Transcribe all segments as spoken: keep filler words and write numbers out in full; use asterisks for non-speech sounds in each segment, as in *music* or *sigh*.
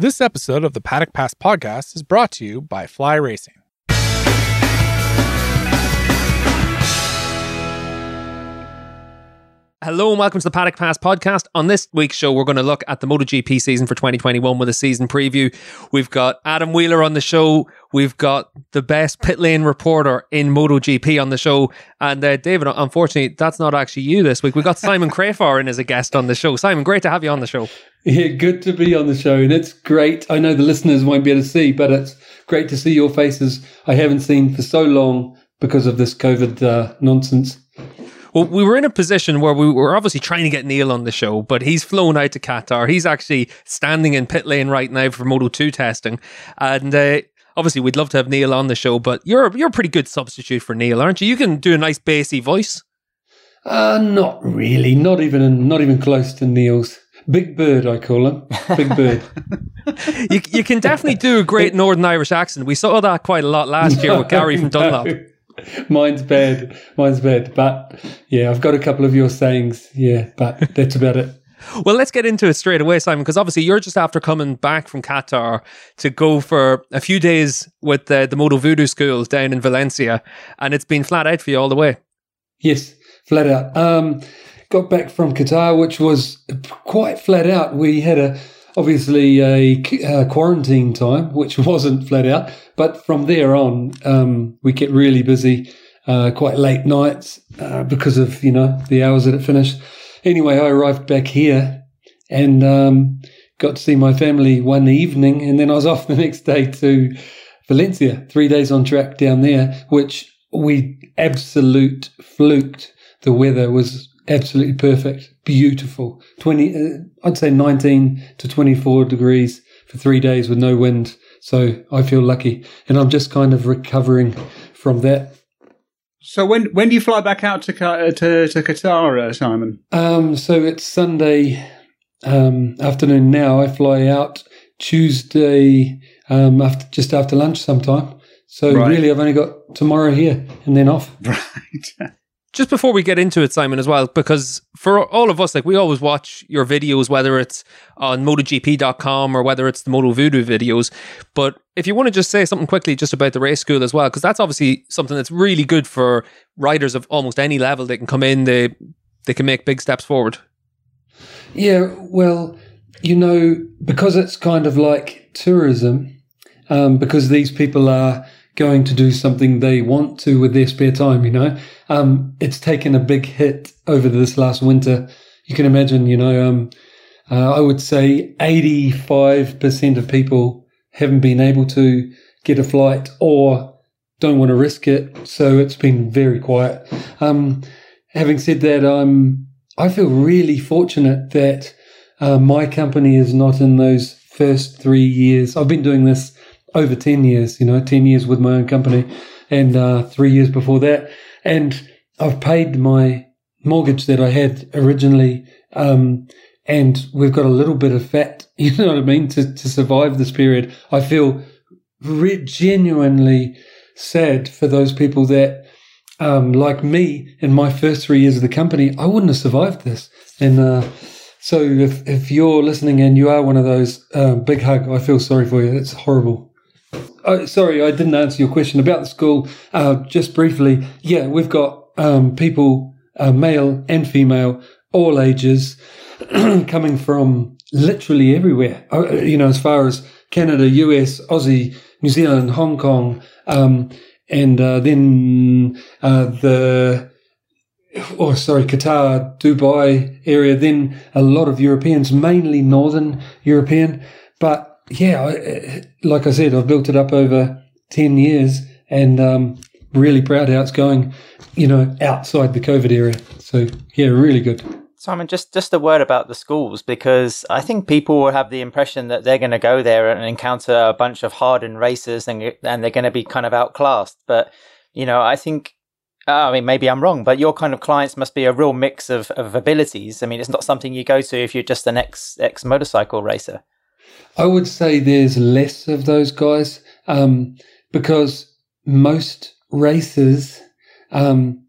This episode of the Paddock Pass Podcast is brought to you by Fly Racing. Hello and welcome to the Paddock Pass Podcast. On this week's show, we're going to look at the MotoGP season for twenty twenty-one with a season preview. We've got Adam Wheeler on the show. We've got the best pit lane reporter in MotoGP on the show. And uh, David, unfortunately, that's not actually you this week. We've got Simon Crafar in as a guest on the show. Simon, great to have you on the show. Yeah, good to be on the show. And it's great. I know the listeners won't be able to see, but it's great to see your faces I haven't seen for so long because of this COVID uh, nonsense. Well, we were in a position where we were obviously trying to get Neil on the show, but he's flown out to Qatar. He's actually standing in pit lane right now for Moto two testing. And uh, obviously, we'd love to have Neil on the show, but you're, you're a pretty good substitute for Neil, aren't you? You can do a nice bassy voice. Uh, not really. Not even, not even close to Neil's. Big Bird, I call him. Big Bird. you, you can definitely do a great Northern Irish accent. We saw that quite a lot last year with Gary from Dunlop. No. Mine's bad. Mine's bad. But yeah, I've got a couple of your sayings. Yeah, but that's about it. Well, let's get into it straight away, Simon, because obviously you're just after coming back from Qatar to go for a few days with the, the Moto Voodoo schools down in Valencia. And it's been flat out for you all the way. Yes, flat out. Um, got back from Qatar, which was quite flat out. We had a obviously a, a quarantine time, which wasn't flat out, but from there on, um, we get really busy, uh, quite late nights, uh, because of, you know, the hours that it finished. Anyway, I arrived back here and, um, got to see my family one evening, and then I was off the next day to Valencia, three days on track down there, which we absolute fluked. The weather was absolutely perfect, beautiful. twenty, uh, I'd say nineteen to twenty-four degrees for three days with no wind. So I feel lucky, and I'm just kind of recovering from that. So when when do you fly back out to uh, to, to Qatar, uh, Simon? Um, so it's Sunday um, afternoon now. I fly out Tuesday um, after just after lunch sometime. So right. Really, I've only got tomorrow here and then off. Right. Just before we get into it, Simon, as well, because for all of us, like, we always watch your videos, whether it's on MotoGP dot com or whether it's the Moto Voodoo videos. But if you want to just say something quickly just about the race school as well, because that's obviously something that's really good for riders of almost any level. They can come in, they they can make big steps forward. Yeah, well, you know, because it's kind of like tourism, um, because these people are going to do something they want to with their spare time, you know. Um, it's taken a big hit over this last winter. You can imagine, you know, um, uh, I would say eighty-five percent of people haven't been able to get a flight or don't want to risk it. So it's been very quiet. Um, having said that, I'm, I feel really fortunate that uh, my company is not in those first three years. I've been doing this over ten years, you know, ten years with my own company and uh, three years before that. And I've paid my mortgage that I had originally, um, and we've got a little bit of fat, you know what I mean, to, to survive this period. I feel re- genuinely sad for those people that, um, like me, in my first three years of the company, I wouldn't have survived this. And uh, so if, if you're listening and you are one of those, uh, big hug, I feel sorry for you. It's horrible. Oh, sorry, I didn't answer your question about the school. Uh, just briefly, yeah, we've got um, people, uh, male and female, all ages, coming from literally everywhere. Uh, you know, as far as Canada, U S, Aussie, New Zealand, Hong Kong, um, and uh, then uh, the oh, sorry, Qatar, Dubai area. Then a lot of Europeans, mainly Northern European, but. Yeah, like I said, I've built it up over ten years and um, really proud how it's going, you know, outside the COVID area. So, yeah, really good. Simon, just, just a word about the schools, because I think people have the impression that they're going to go there and encounter a bunch of hardened racers and, and they're going to be kind of outclassed. But, you know, I think, I mean, maybe I'm wrong, but your kind of clients must be a real mix of, of abilities. I mean, it's not something you go to if you're just an ex, ex-motorcycle racer. I would say there's less of those guys um, because most racers, um,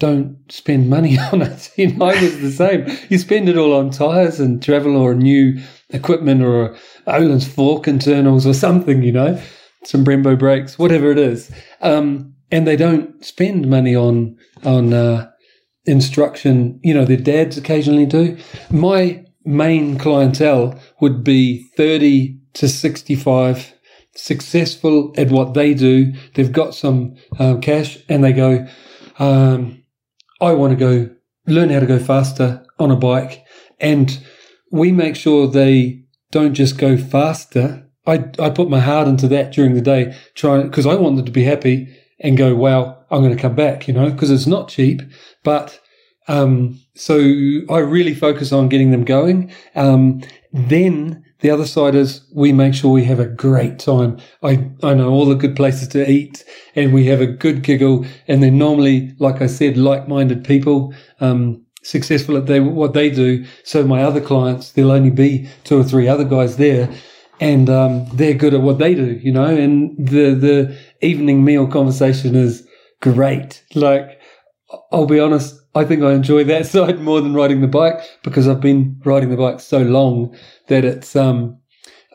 don't spend money on it. You know, it was the same. You spend it all on tyres and travel or new equipment or Olin's fork internals or something, you know, some Brembo brakes, whatever it is. Um, and they don't spend money on on uh, instruction. You know, their dads occasionally do. My main clientele would be thirty to sixty-five, successful at what they do. They've got some uh, cash and they go, um, I want to go learn how to go faster on a bike. And we make sure they don't just go faster. I, I put my heart into that during the day, trying, because I want them to be happy and go, wow, I'm going to come back, you know, because it's not cheap. But um, so I really focus on getting them going. Um, then the other side is we make sure we have a great time. I, I know all the good places to eat and we have a good giggle. And they're normally, like I said, like-minded people, um, successful at they, what they do. So my other clients, there'll only be two or three other guys there. And um, they're good at what they do, you know, and the, the evening meal conversation is great. Like, I'll be honest, I think I enjoy that side more than riding the bike because I've been riding the bike so long that it's, um,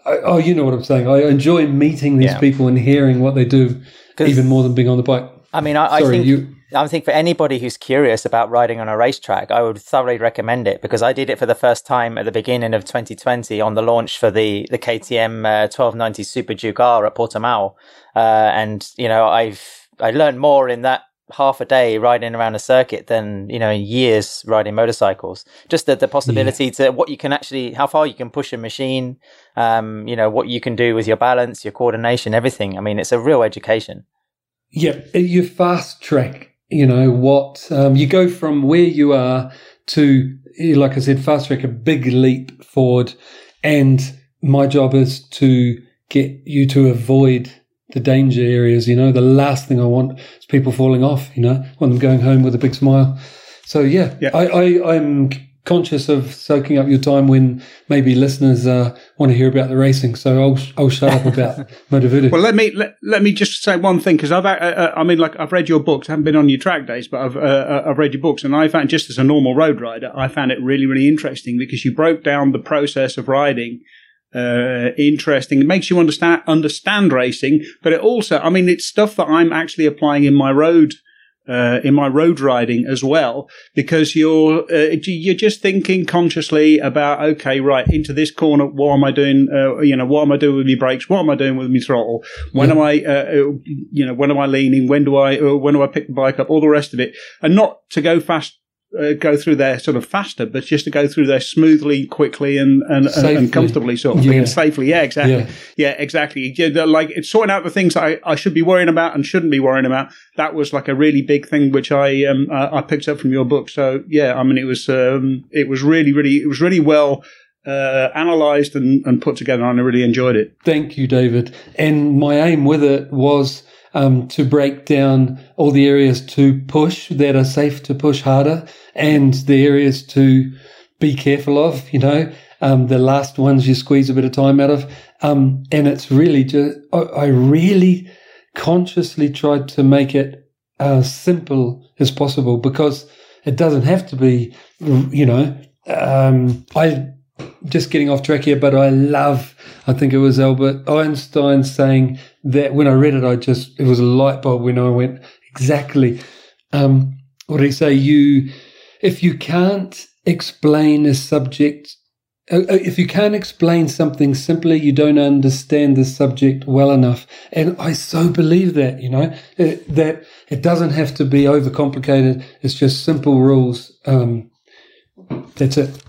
I, oh, you know what I'm saying. I enjoy meeting these yeah. people and hearing what they do even more than being on the bike. I mean, I, Sorry, I think... You- I think for anybody who's curious about riding on a racetrack, I would thoroughly recommend it because I did it for the first time at the beginning of twenty twenty on the launch for the, the K T M uh, twelve ninety Super Duke R at Portimão. Uh, and, you know, I've I learned more in that half a day riding around a circuit than, you know, in years riding motorcycles. Just the, the possibility yeah. to what you can actually, how far you can push a machine, um, you know, what you can do with your balance, your coordination, everything. I mean, it's a real education. Yeah, you fast track. You know, what, um, you go from where you are to, like I said, fast track, a big leap forward. And my job is to get you to avoid the danger areas. You know, the last thing I want is people falling off, you know, I want them going home with a big smile. So, yeah, yeah. I, I, I'm conscious of soaking up your time when maybe listeners uh, want to hear about the racing. So I'll I'll shut up about Moto two. Well, let me let, let me just say one thing because I've uh, I mean like I've read your books. I haven't been on your track days, but I've uh, I've read your books, and I found just as a normal road rider, I found it really really interesting because you broke down the process of riding. Uh, interesting. It makes you understand understand racing, but it also I mean it's stuff that I'm actually applying in my road. Uh, in my road riding as well, because you're uh, you're just thinking consciously about, okay, right, into this corner, what am I doing? Uh, you know, what am I doing with my brakes? What am I doing with my throttle? When am I, uh, you know, when am I leaning? When do I, uh, when do I pick the bike up? All the rest of it, and not to go fast, uh, go through there sort of faster, but just to go through there smoothly, quickly, and and, and, and comfortably, sort of yeah. and safely. Yeah, exactly. Yeah, yeah exactly. Yeah, like it's sorting out the things I, I should be worrying about and shouldn't be worrying about. That was like a really big thing which I um I, I picked up from your book. So yeah, I mean it was um it was really really it was really well uh, analysed and, and put together, and I really enjoyed it. Thank you, David. And my aim with it was. Um, to break down all the areas to push that are safe to push harder and the areas to be careful of, you know, um, the last ones you squeeze a bit of time out of. Um, and it's really just, I, I really consciously tried to make it as simple as possible because it doesn't have to be, you know, um, I just getting off track here, but I love, I think it was Albert Einstein saying that when I read it, I just, it was a light bulb when I went, exactly. Um, what did he say? You, if you can't explain a subject, if you can't explain something simply, you don't understand the subject well enough. And I so believe that, you know, it, that it doesn't have to be overcomplicated. It's just simple rules. Um, that's it.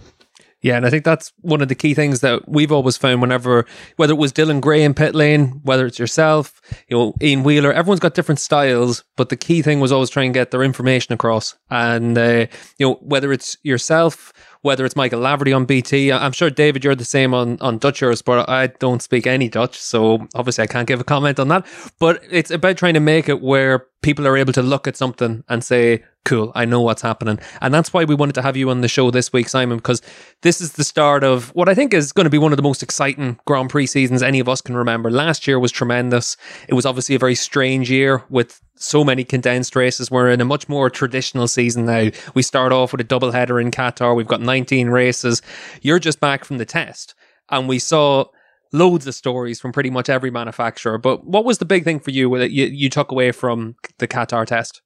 Yeah, and I think that's one of the key things that we've always found whenever, whether it was Dylan Gray in pit lane, whether it's yourself, you know, Ian Wheeler, everyone's got different styles, but the key thing was always trying to get their information across. And, uh, you know, whether it's yourself, whether it's Michael Laverty on B T, I'm sure, David, you're the same on, on Dutch Eurosport. I don't speak any Dutch, so obviously I can't give a comment on that. But it's about trying to make it where people are able to look at something and say, cool, I know what's happening. And that's why we wanted to have you on the show this week, Simon, because this is the start of what I think is going to be one of the most exciting Grand Prix seasons any of us can remember. Last year was tremendous. It was obviously a very strange year with so many condensed races. We're in a much more traditional season now. We start off with a doubleheader in Qatar. We've got nineteen races. You're just back from the test. And we saw loads of stories from pretty much every manufacturer. But what was the big thing for you that you, you took away from the Qatar test?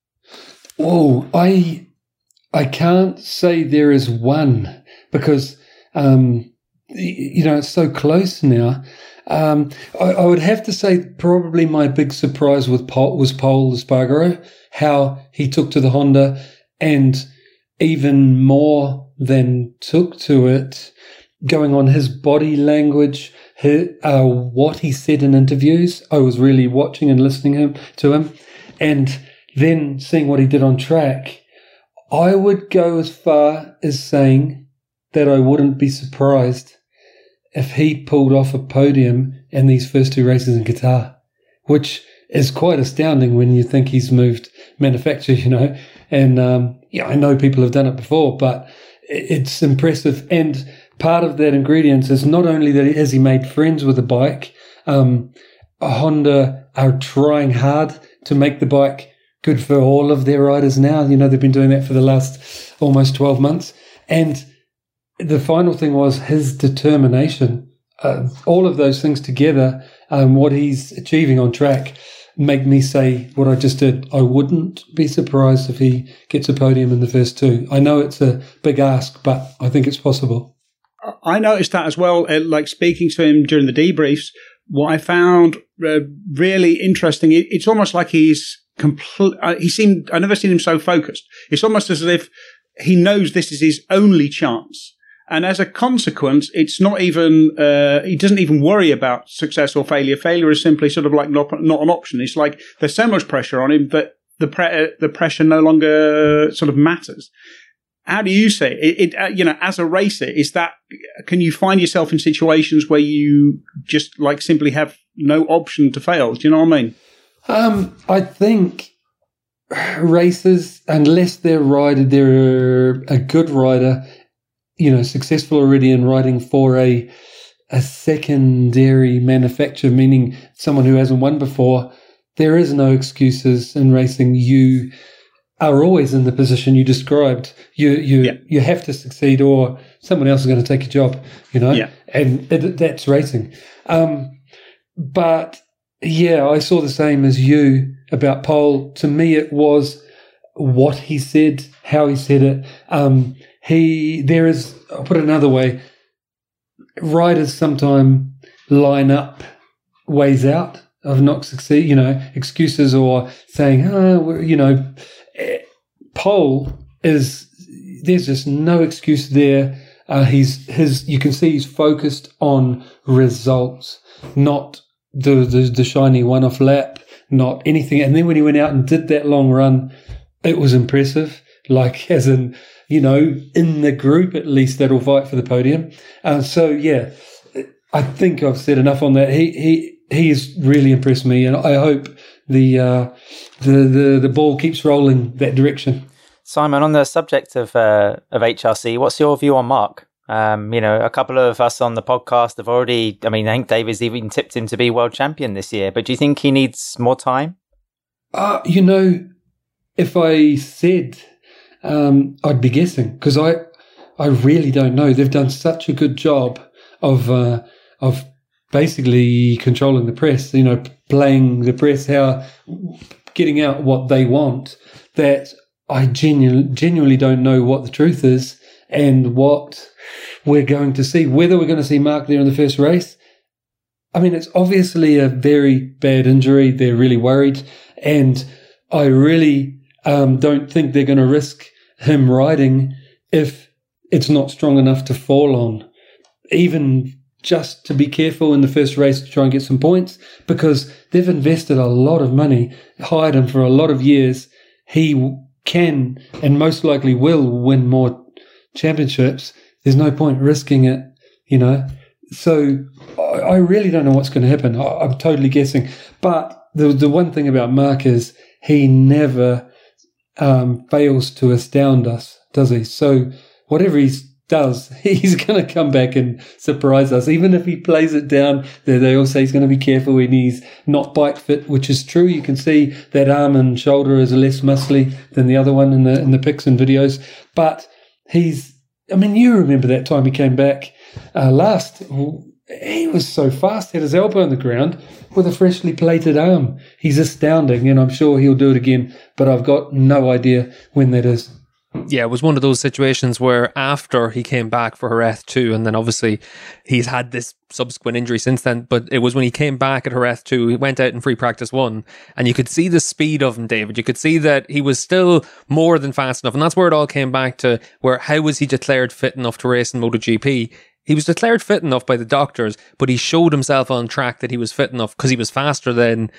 Oh, I I can't say there is one because, um, you know, it's so close now. Um, I, I would have to say probably my big surprise with Pol, was Pol Espargaró, how he took to the Honda, and even more than took to it, going on his body language, his, uh, what he said in interviews. I was really watching and listening him, to him, and then seeing what he did on track. I would go as far as saying that I wouldn't be surprised if he pulled off a podium in these first two races in Qatar, which is quite astounding when you think he's moved manufacturer, you know. And um, yeah, I know people have done it before, but it's impressive. And part of that ingredients is not only that has he made friends with the bike, um, Honda are trying hard to make the bike good for all of their riders now. You know, they've been doing that for the last almost twelve months. And the final thing was his determination. Uh, all of those things together, um, what he's achieving on track, make me say what I just did. I wouldn't be surprised if he gets a podium in the first two. I know it's a big ask, but I think it's possible. I noticed that as well, uh, like speaking to him during the debriefs, what I found uh, really interesting, it, it's almost like he's complete. Uh, he seemed, I've never seen him so focused. It's almost as if he knows this is his only chance. And as a consequence, it's not even, uh, he doesn't even worry about success or failure. Failure is simply sort of like not, not an option. It's like there's so much pressure on him that the, pre- the pressure no longer sort of matters. How do you say it? it uh, you know, as a racer, is that, can you find yourself in situations where you just like simply have no option to fail? Do you know what I mean? Um, I think racers, unless they're rider, they're a good rider, you know, successful already in riding for a a secondary manufacturer, meaning someone who hasn't won before. There is no excuses in racing. You are always in the position you described. You you yeah. you have to succeed, or someone else is going to take your job. You know, yeah. and it, that's racing. Um, but yeah, I saw the same as you about Pol. To me, it was what he said, how he said it. Um, he there is. I'll put it another way. Riders sometimes line up ways out of not succeed. You know, excuses or saying, oh, you know. Pol is there's just no excuse there. Uh, he's his. You can see he's focused on results, not the the, the shiny one-off lap, not anything. And then when he went out and did that long run, it was impressive. Like as in, you know, in the group at least that'll fight for the podium. Uh, so yeah, I think I've said enough on that. He he he has really impressed me, and I hope the uh, the the the ball keeps rolling that direction. Simon, on the subject of uh, of H R C, what's your view on Mark? Um, you know, a couple of us on the podcast have already, I mean, I think David's even tipped him to be world champion this year, but do you think he needs more time? Uh, you know, if I said, um, I'd be guessing, because I I really don't know. They've done such a good job of uh, of basically controlling the press, you know, playing the press, how getting out what they want, that I genu- genuinely don't know what the truth is and what we're going to see, whether we're going to see Mark there in the first race. I mean, it's obviously a very bad injury. They're really worried. And I really um, don't think they're going to risk him riding if it's not strong enough to fall on, even just to be careful in the first race to try and get some points, because they've invested a lot of money, hired him for a lot of years. He can and most likely will win more championships. There's no point risking it, you know. So I really don't know what's going to happen. I'm totally guessing. But the the one thing about Mark is he never um, fails to astound us, does he? So whatever he does, he's going to come back and surprise us. Even if he plays it down, they, they all say he's going to be careful when he's not bike fit, which is true. You can see that arm and shoulder is less muscly than the other one in the in the pics and videos. But he's, I mean, you remember that time he came back uh, last. He was so fast, had his elbow on the ground with a freshly plated arm. He's astounding, and I'm sure he'll do it again, but I've got no idea when that is. Yeah, it was one of those situations where after he came back for Jerez two, and then obviously he's had this subsequent injury since then, but it was when he came back at Jerez two, he went out in free practice one, and you could see the speed of him, David. You could see that he was still more than fast enough, and that's where it all came back to, where how was he declared fit enough to race in MotoGP? He was declared fit enough by the doctors, but he showed himself on track that he was fit enough because he was faster than...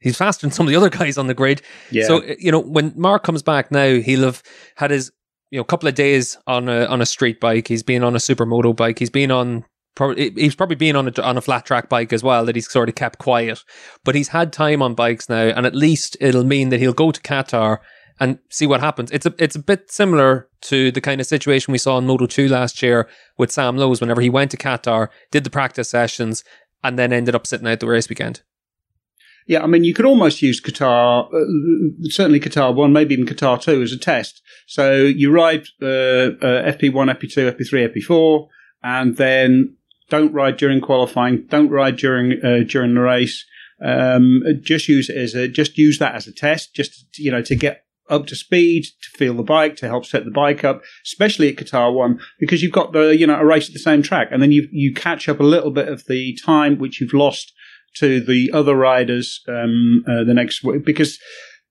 He's faster than some of the other guys on the grid. Yeah. So, you know, when Mark comes back now, he'll have had his, you know, couple of days on a on a street bike. He's been on a supermoto bike. He's been on, pro- he's probably been on a, on a flat track bike as well that he's sort of kept quiet. But he's had time on bikes now, and at least it'll mean that he'll go to Qatar and see what happens. It's a, it's a bit similar to the kind of situation we saw in Moto two last year with Sam Lowes whenever he went to Qatar, did the practice sessions, and then ended up sitting out the race weekend. Yeah, I mean, you could almost use Qatar, uh, certainly Qatar one, maybe even Qatar two as a test. So you ride uh, uh, F P one, F P two, F P three, F P four, and then don't ride during qualifying, don't ride during uh, during the race. Um, just use it as a, just use that as a test, just you know to get up to speed, to feel the bike, to help set the bike up, especially at Qatar one, because you've got the you know a race at the same track, and then you you catch up a little bit of the time which you've lost to the other riders um, uh, the next week, because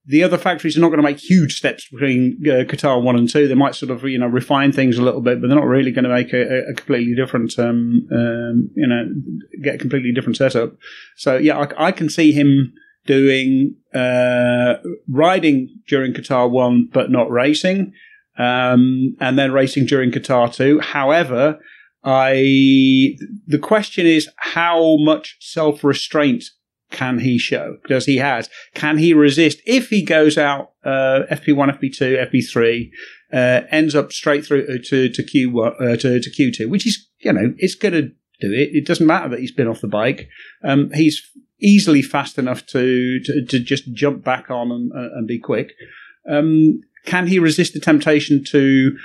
the other factories are not going to make huge steps between uh, Qatar one and two. They might sort of, you know, refine things a little bit, but they're not really going to make a, a completely different, um, um, you know, get a completely different setup. So, yeah, I, I can see him doing uh, riding during Qatar one, but not racing, um, and then racing during Qatar two. However, I the question is how much self-restraint can he show? Does he has? Can he resist if he goes out uh, F P one, F P two, F P three, uh, ends up straight through to to Q one, uh, to, to Q two, which is you know it's going to do it. It doesn't matter that he's been off the bike. Um, he's easily fast enough to to, to just jump back on and, uh, and be quick. Um, can he resist the temptation to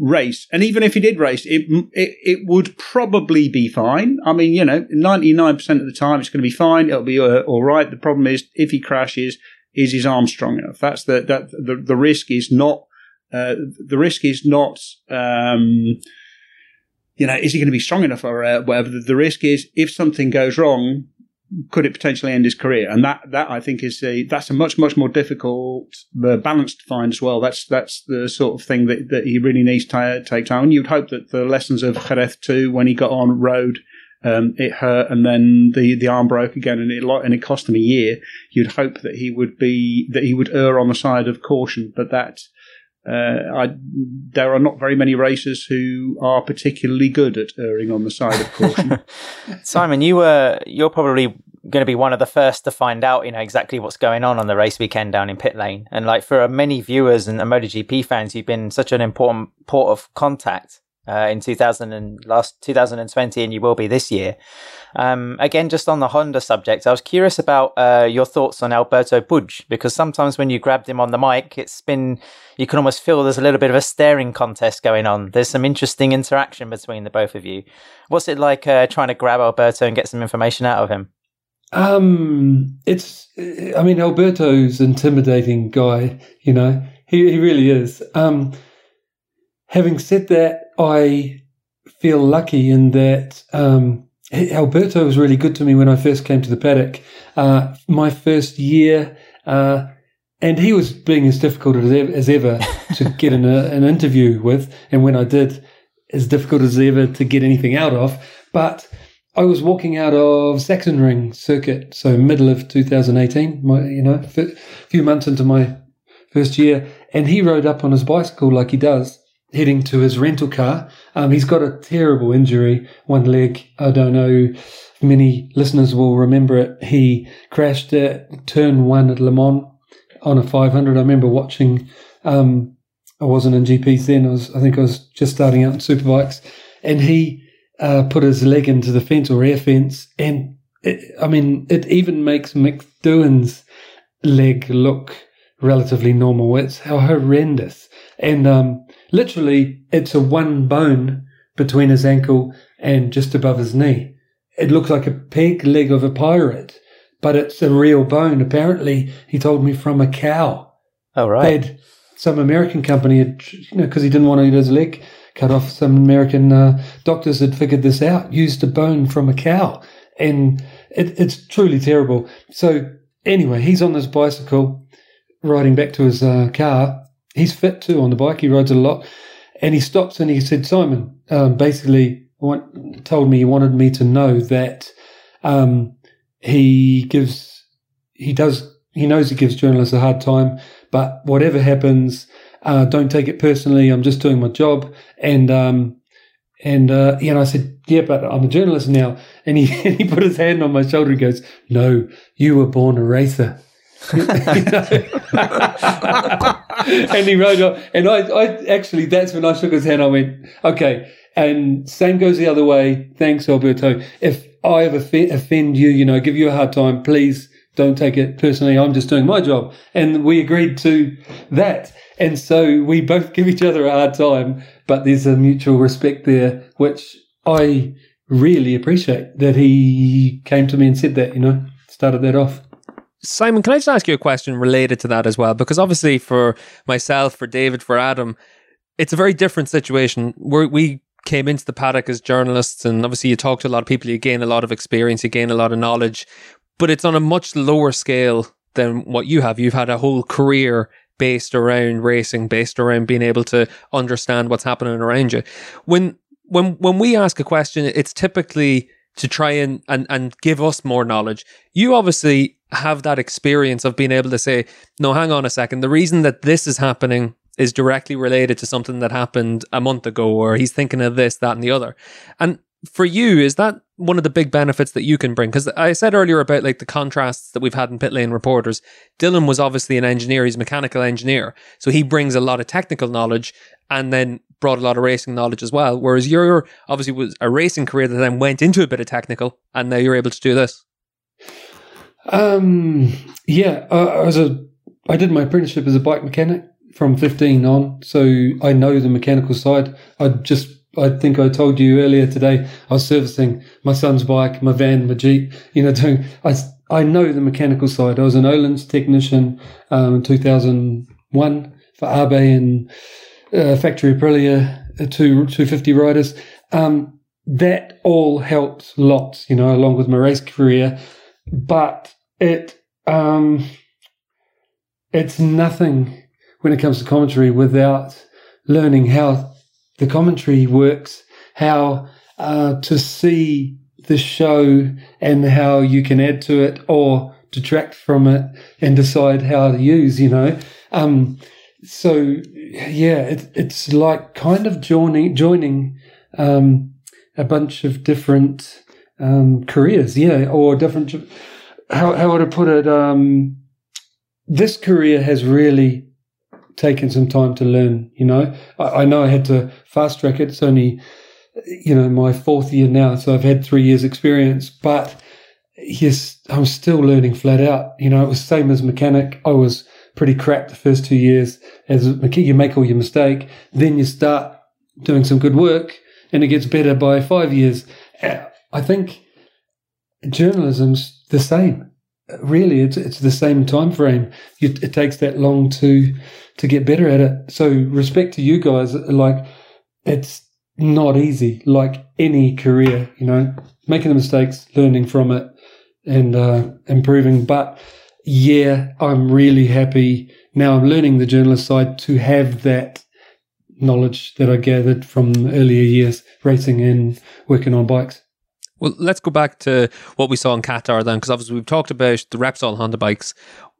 race? And even if he did race, it, it it would probably be fine. I mean, you know, ninety-nine percent of the time it's going to be fine. It'll be uh, all right. The problem is if he crashes, is his arm strong enough? That's the that the, the risk is not uh, the risk is not um, you know is he going to be strong enough or uh, whatever. The, the risk is if something goes wrong, could it potentially end his career? And that, that I think is a, that's a much, much more difficult uh, balance to find as well. That's, that's the sort of thing that, that he really needs to t- take time. And you'd hope that the lessons of Jerez two, when he got on road, um, it hurt and then the, the arm broke again and it, and it cost him a year. You'd hope that he would be, that he would err on the side of caution, but that, uh, I, there are not very many racers who are particularly good at erring on the side of caution. Simon, you were, you're probably going to be one of the first to find out, you know, exactly what's going on on the race weekend down in pit lane. And like for many viewers and MotoGP fans, you've been such an important port of contact uh, in two thousand and last twenty twenty, and you will be this year. Um, again, just on the Honda subject, I was curious about uh, your thoughts on Alberto Puig, because sometimes when you grabbed him on the mic, it's been, you can almost feel there's a little bit of a staring contest going on. There's some interesting interaction between the both of you. What's it like uh, trying to grab Alberto and get some information out of him? Um, it's, I mean, Alberto's intimidating guy, you know, he, he really is. Um, having said that, I feel lucky in that, um, Alberto was really good to me when I first came to the paddock, uh, my first year, uh, and he was being as difficult as ever, as ever to get in a, an interview with. And when I did, as difficult as ever to get anything out of, but I was walking out of Sachsenring circuit, so middle of two thousand eighteen, my, you know, a few months into my first year, and he rode up on his bicycle like he does, heading to his rental car. Um, he's got a terrible injury, one leg. I don't know if many listeners will remember it. He crashed at turn one at Le Mans on a five hundred. I remember watching, um, I wasn't in G Ps then. I was, I think I was just starting out in superbikes, and he uh, put his leg into the fence or air fence. And it, I mean, it even makes Mick Doohan's leg look relatively normal. It's how horrendous. And um, literally, it's a one bone between his ankle and just above his knee. It looks like a peg leg of a pirate, but it's a real bone. Apparently, he told me from a cow. Oh, right. They'd, some American company, had, you know, because he didn't want to eat his leg cut off, some American uh, doctors had figured this out, used a bone from a cow. And it, it's truly terrible. So anyway, he's on this bicycle riding back to his uh, car. He's fit too on the bike. He rides a lot. And he stops and he said, Simon, um, basically want, told me he wanted me to know that um, he gives, he does, he knows he gives journalists a hard time, but whatever happens, uh, don't take it personally. I'm just doing my job. And, um, and, uh, and I said, yeah, but I'm a journalist now. And he, and he put his hand on my shoulder and goes, no, you were born a racer. You know? *laughs* And he rode on. And I, I actually, that's when I shook his hand. I went, okay. And same goes the other way. Thanks, Alberto. If I ever offend you, you know, give you a hard time, please don't take it personally. I'm just doing my job. And we agreed to that. And so we both give each other a hard time, but there's a mutual respect there, which I really appreciate that he came to me and said that, you know, started that off. Simon, can I just ask you a question related to that as well? Because obviously for myself, for David, for Adam, it's a very different situation. We're, we came into the paddock as journalists, and obviously you talk to a lot of people, you gain a lot of experience, you gain a lot of knowledge, but it's on a much lower scale than what you have. You've had a whole career based around racing, based around being able to understand what's happening around you. When when when we ask a question, it's typically to try and, and, and give us more knowledge. You obviously have that experience of being able to say, no, hang on a second, the reason that this is happening is directly related to something that happened a month ago, or he's thinking of this, that, and the other. And for you, is that one of the big benefits that you can bring? Because I said earlier about like the contrasts that we've had in pit lane reporters. Dylan was obviously an engineer, he's a mechanical engineer, so he brings a lot of technical knowledge and then brought a lot of racing knowledge as well. Whereas you're obviously was a racing career that then went into a bit of technical, and now you're able to do this. Um, yeah, uh, I was a, I did my apprenticeship as a bike mechanic from fifteen on, so I know the mechanical side. I just, I think I told you earlier today, I was servicing my son's bike, my van, my Jeep, you know, doing, I, I know the mechanical side. I was an Ohlins technician, um, in two thousand one for Abe and, uh, Factory Aprilia, uh, two, two fifty riders. Um, that all helped lots, you know, along with my race career. But it um, it's nothing when it comes to commentary without learning how the commentary works, how uh, to see the show and how you can add to it or detract from it and decide how to use, you know. Um, so, yeah, it, it's like kind of joining, joining um, a bunch of different... Um, careers, yeah, or different. How how would I put it? Um, this career has really taken some time to learn. You know, I, I know I had to fast track it. It's only, you know, my fourth year now, so I've had three years' experience. But yes, I'm still learning flat out. You know, it was the same as mechanic. I was pretty crap the first two years. As a mechanic, you make all your mistake, then you start doing some good work, and it gets better by five years. I think journalism's the same. Really, it's it's the same time frame. You, it takes that long to to get better at it. So respect to you guys. Like, it's not easy. Like any career, you know, making the mistakes, learning from it, and uh, improving. But yeah, I'm really happy now. I'm learning the journalist side to have that knowledge that I gathered from earlier years racing and working on bikes. Well, let's go back to what we saw in Qatar then, because obviously we've talked about the Repsol Honda bikes.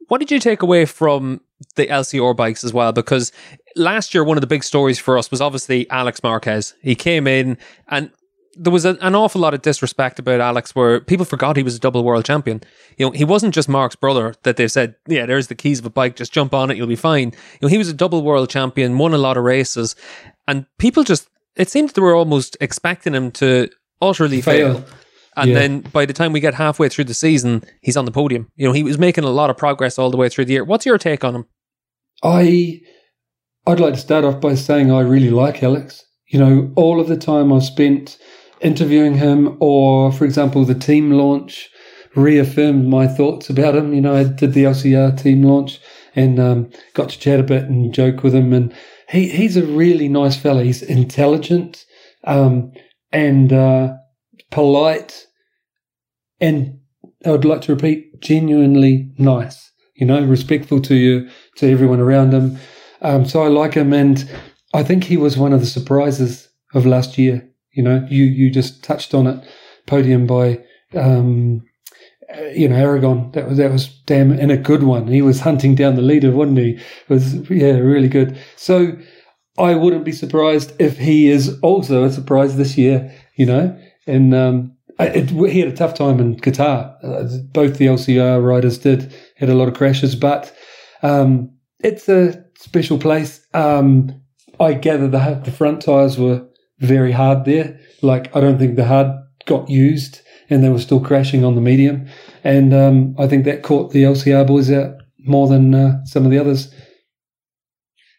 What did you take away from the L C R bikes as well? Because last year, one of the big stories for us was obviously Alex Marquez. He came in and there was a, an awful lot of disrespect about Alex, where people forgot he was a double world champion. You know, he wasn't just Mark's brother that they said, yeah, there's the keys of a bike, just jump on it, you'll be fine. You know, he was a double world champion, won a lot of races, and people just, it seemed they were almost expecting him to utterly fail. fail. And yeah. then by the time we get halfway through the season, he's on the podium. You know, he was making a lot of progress all the way through the year. What's your take on him? I, I'd like to start off by saying I really like Alex. You know, all of the time I've spent interviewing him, or for example, the team launch, reaffirmed my thoughts about him. You know, I did the L C R team launch and um, got to chat a bit and joke with him. And he, he's a really nice fella. He's intelligent um, and uh, polite, and I would like to repeat, genuinely nice. You know, respectful to you, to everyone around him. Um, so I like him, and I think he was one of the surprises of last year. You know, you, you just touched on it, podium by, um, you know, Aragon. That was, that was damn, and a good one. He was hunting down the leader, wasn't he? It was, yeah, really good. So I wouldn't be surprised if he is also a surprise this year, you know. And um, it, he had a tough time in Qatar. Both the L C R riders did, had a lot of crashes, but um, it's a special place. Um, I gather the, the front tyres were very hard there. Like, I don't think the hard got used, and they were still crashing on the medium. And um, I think that caught the L C R boys out more than uh, some of the others.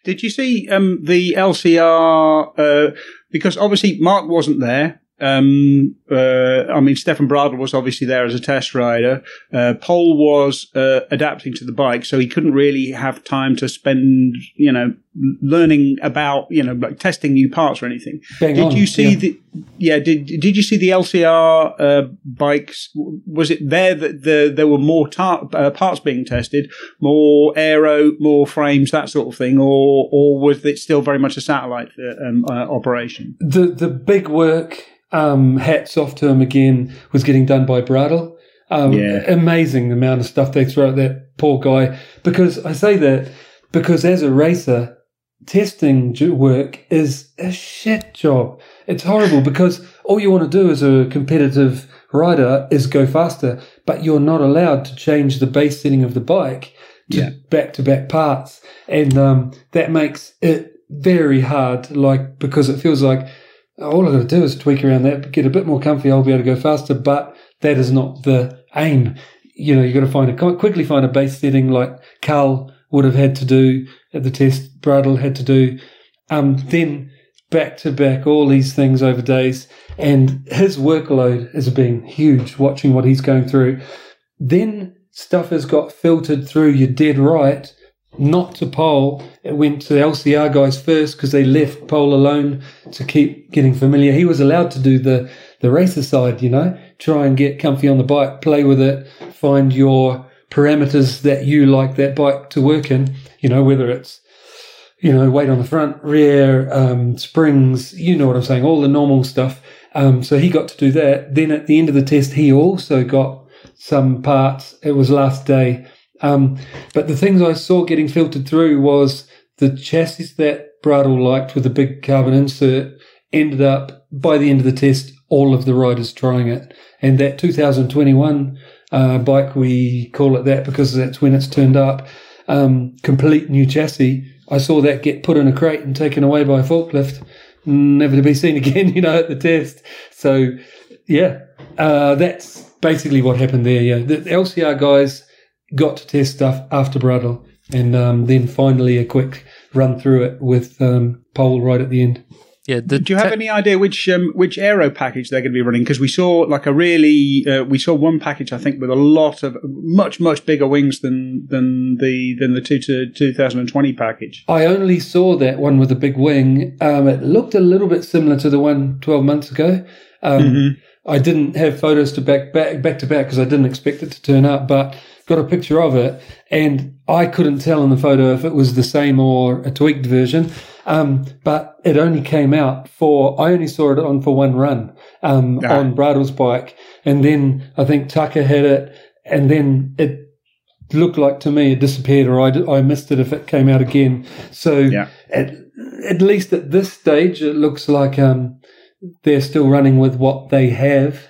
Did you see um, the L C R? Uh, because obviously Mark wasn't there. Um, uh, I mean, Stefan Bradl was obviously there as a test rider. Uh, Pol was uh, adapting to the bike, so he couldn't really have time to spend, you know, learning about, you know, like testing new parts or anything. Bang did on, you see yeah. the? Yeah, did did you see the L C R uh, bikes? Was it there that the, there were more tar- uh, parts being tested, more aero, more frames, that sort of thing, or or was it still very much a satellite uh, um, uh, operation? The the big work. Um, hats off to him again, was getting done by Bradl. Um, yeah. Amazing amount of stuff they throw at that poor guy. Because I say that because as a racer, testing work is a shit job. It's horrible because all you want to do as a competitive rider is go faster, but you're not allowed to change the base setting of the bike to yeah. back-to-back parts. And um, that makes it very hard, like because it feels like, all I've got to do is tweak around that, get a bit more comfy, I'll be able to go faster, but that is not the aim. You know, you've got to find a, quickly find a base setting like Carl would have had to do at the test, Bradl had to do, um, then back-to-back all these things over days, and his workload has been huge watching what he's going through. Then stuff has got filtered through, you're dead right, not to Pol. It went to the L C R guys first because they left Pol alone to keep getting familiar. He was allowed to do the, the racer side, you know, try and get comfy on the bike, play with it, find your parameters that you like that bike to work in, you know, whether it's, you know, weight on the front, rear, um, springs, you know what I'm saying, all the normal stuff. Um, so he got to do that. Then at the end of the test, he also got some parts. It was last day. Um, but the things I saw getting filtered through was the chassis that Bradl liked with the big carbon insert ended up, by the end of the test, all of the riders trying it. And that two thousand twenty-one uh, bike, we call it that because that's when it's turned up, um, complete new chassis, I saw that get put in a crate and taken away by a forklift, never to be seen again, you know, at the test. So, yeah, uh, that's basically what happened there. Yeah, the L C R guys got to test stuff after Bradl, and um, then finally a quick run through it with um, Pol right at the end. Yeah. The Do you have te- any idea which um, which aero package they're going to be running? Because we saw like a really uh, we saw one package I think with a lot of much much bigger wings than than the than the two to two thousand twenty package. I only saw that one with a big wing. Um, it looked a little bit similar to the one twelve months ago. Um, mm-hmm. I didn't have photos to back back back to back because I didn't expect it to turn up, but got a picture of it, and I couldn't tell in the photo if it was the same or a tweaked version. Um, but it only came out for, I only saw it on for one run um, ah. on Bradl's bike. And then I think Tucker had it, and then it looked like to me it disappeared, or I, I missed it if it came out again. So yeah. at, at least at this stage, it looks like um, they're still running with what they have.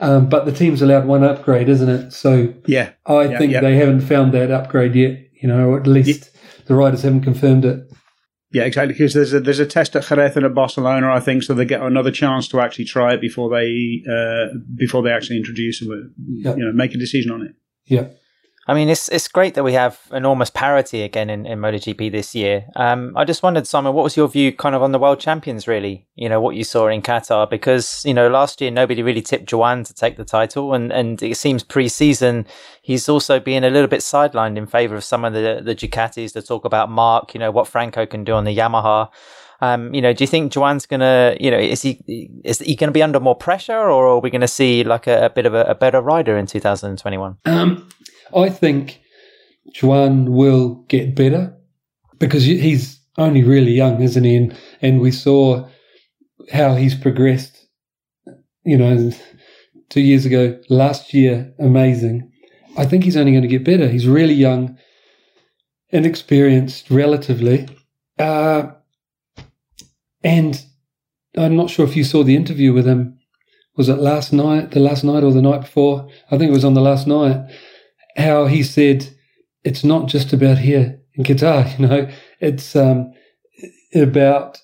Um, but the team's allowed one upgrade, isn't it? So yeah, I yeah, think yeah. they haven't found that upgrade yet, you know, or at least yeah. the riders haven't confirmed it. Yeah, exactly, because there's a, there's a test at Jerez and at Barcelona, I think, so they get another chance to actually try it before they uh, before they actually introduce them, yep. you know, make a decision on it. Yeah. I mean, it's it's great that we have enormous parity again in, in MotoGP this year. Um, I just wondered, Simon, what was your view kind of on the world champions, really? You know, what you saw in Qatar, because, you know, last year nobody really tipped Joan to take the title. And, and it seems pre-season he's also being a little bit sidelined in favour of some of the, the Ducatis. They talk about Mark, you know, what Franco can do on the Yamaha. Um, you know, do you think Joan's going to, you know, is he is he going to be under more pressure, or are we going to see like a, a bit of a, a better rider in two thousand twenty-one? Um I think Joan will get better because he's only really young, isn't he? And, and we saw how he's progressed, you know, two years ago, last year, amazing. I think he's only going to get better. He's really young, inexperienced relatively. Uh, and I'm not sure if you saw the interview with him. Was it last night, the last night or the night before? I think it was on the last night. How he said, it's not just about here in Qatar, you know, it's um, about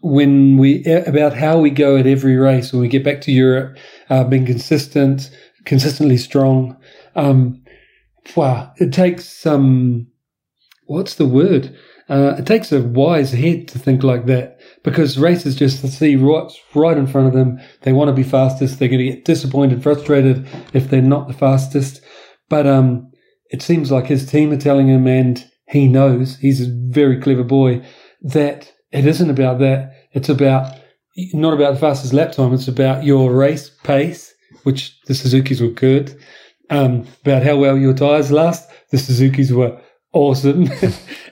when we, about how we go at every race when we get back to Europe, uh, being consistent, consistently strong. Um, wow, it takes some, um, what's the word? Uh, it takes a wise head to think like that, because racers just see what's right in front of them. They want to be fastest. They're going to get disappointed, frustrated if they're not the fastest. But um, it seems like his team are telling him, and he knows, he's a very clever boy, that it isn't about that. It's about, not about the fastest lap time, it's about your race pace, which the Suzukis were good, um, about how well your tyres last, the Suzukis were awesome,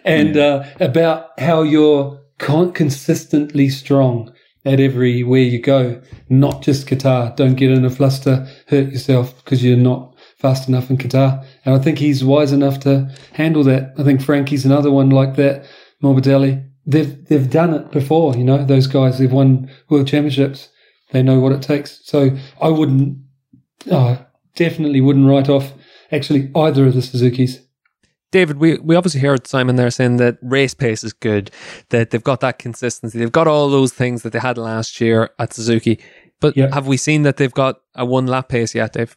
and uh, about how you're con- consistently strong at everywhere you go, not just Qatar. Don't get in a fluster, hurt yourself because you're not fast enough in Qatar. And I think he's wise enough to handle that. I think Frankie's another one like that. Morbidelli, they've they've done it before, you know, those guys, they've won world championships. They know what it takes. So I wouldn't, oh, definitely wouldn't write off actually either of the Suzukis. David, we, we obviously heard Simon there saying that race pace is good, that they've got that consistency. They've got all those things that they had last year at Suzuki. But yep. have we seen that they've got a one lap pace yet, Dave?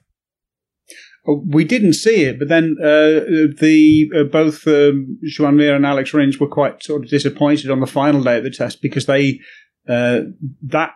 We didn't see it, but then uh, the uh, both um, Joan Mir and Alex Rins were quite sort of disappointed on the final day of the test, because they uh, that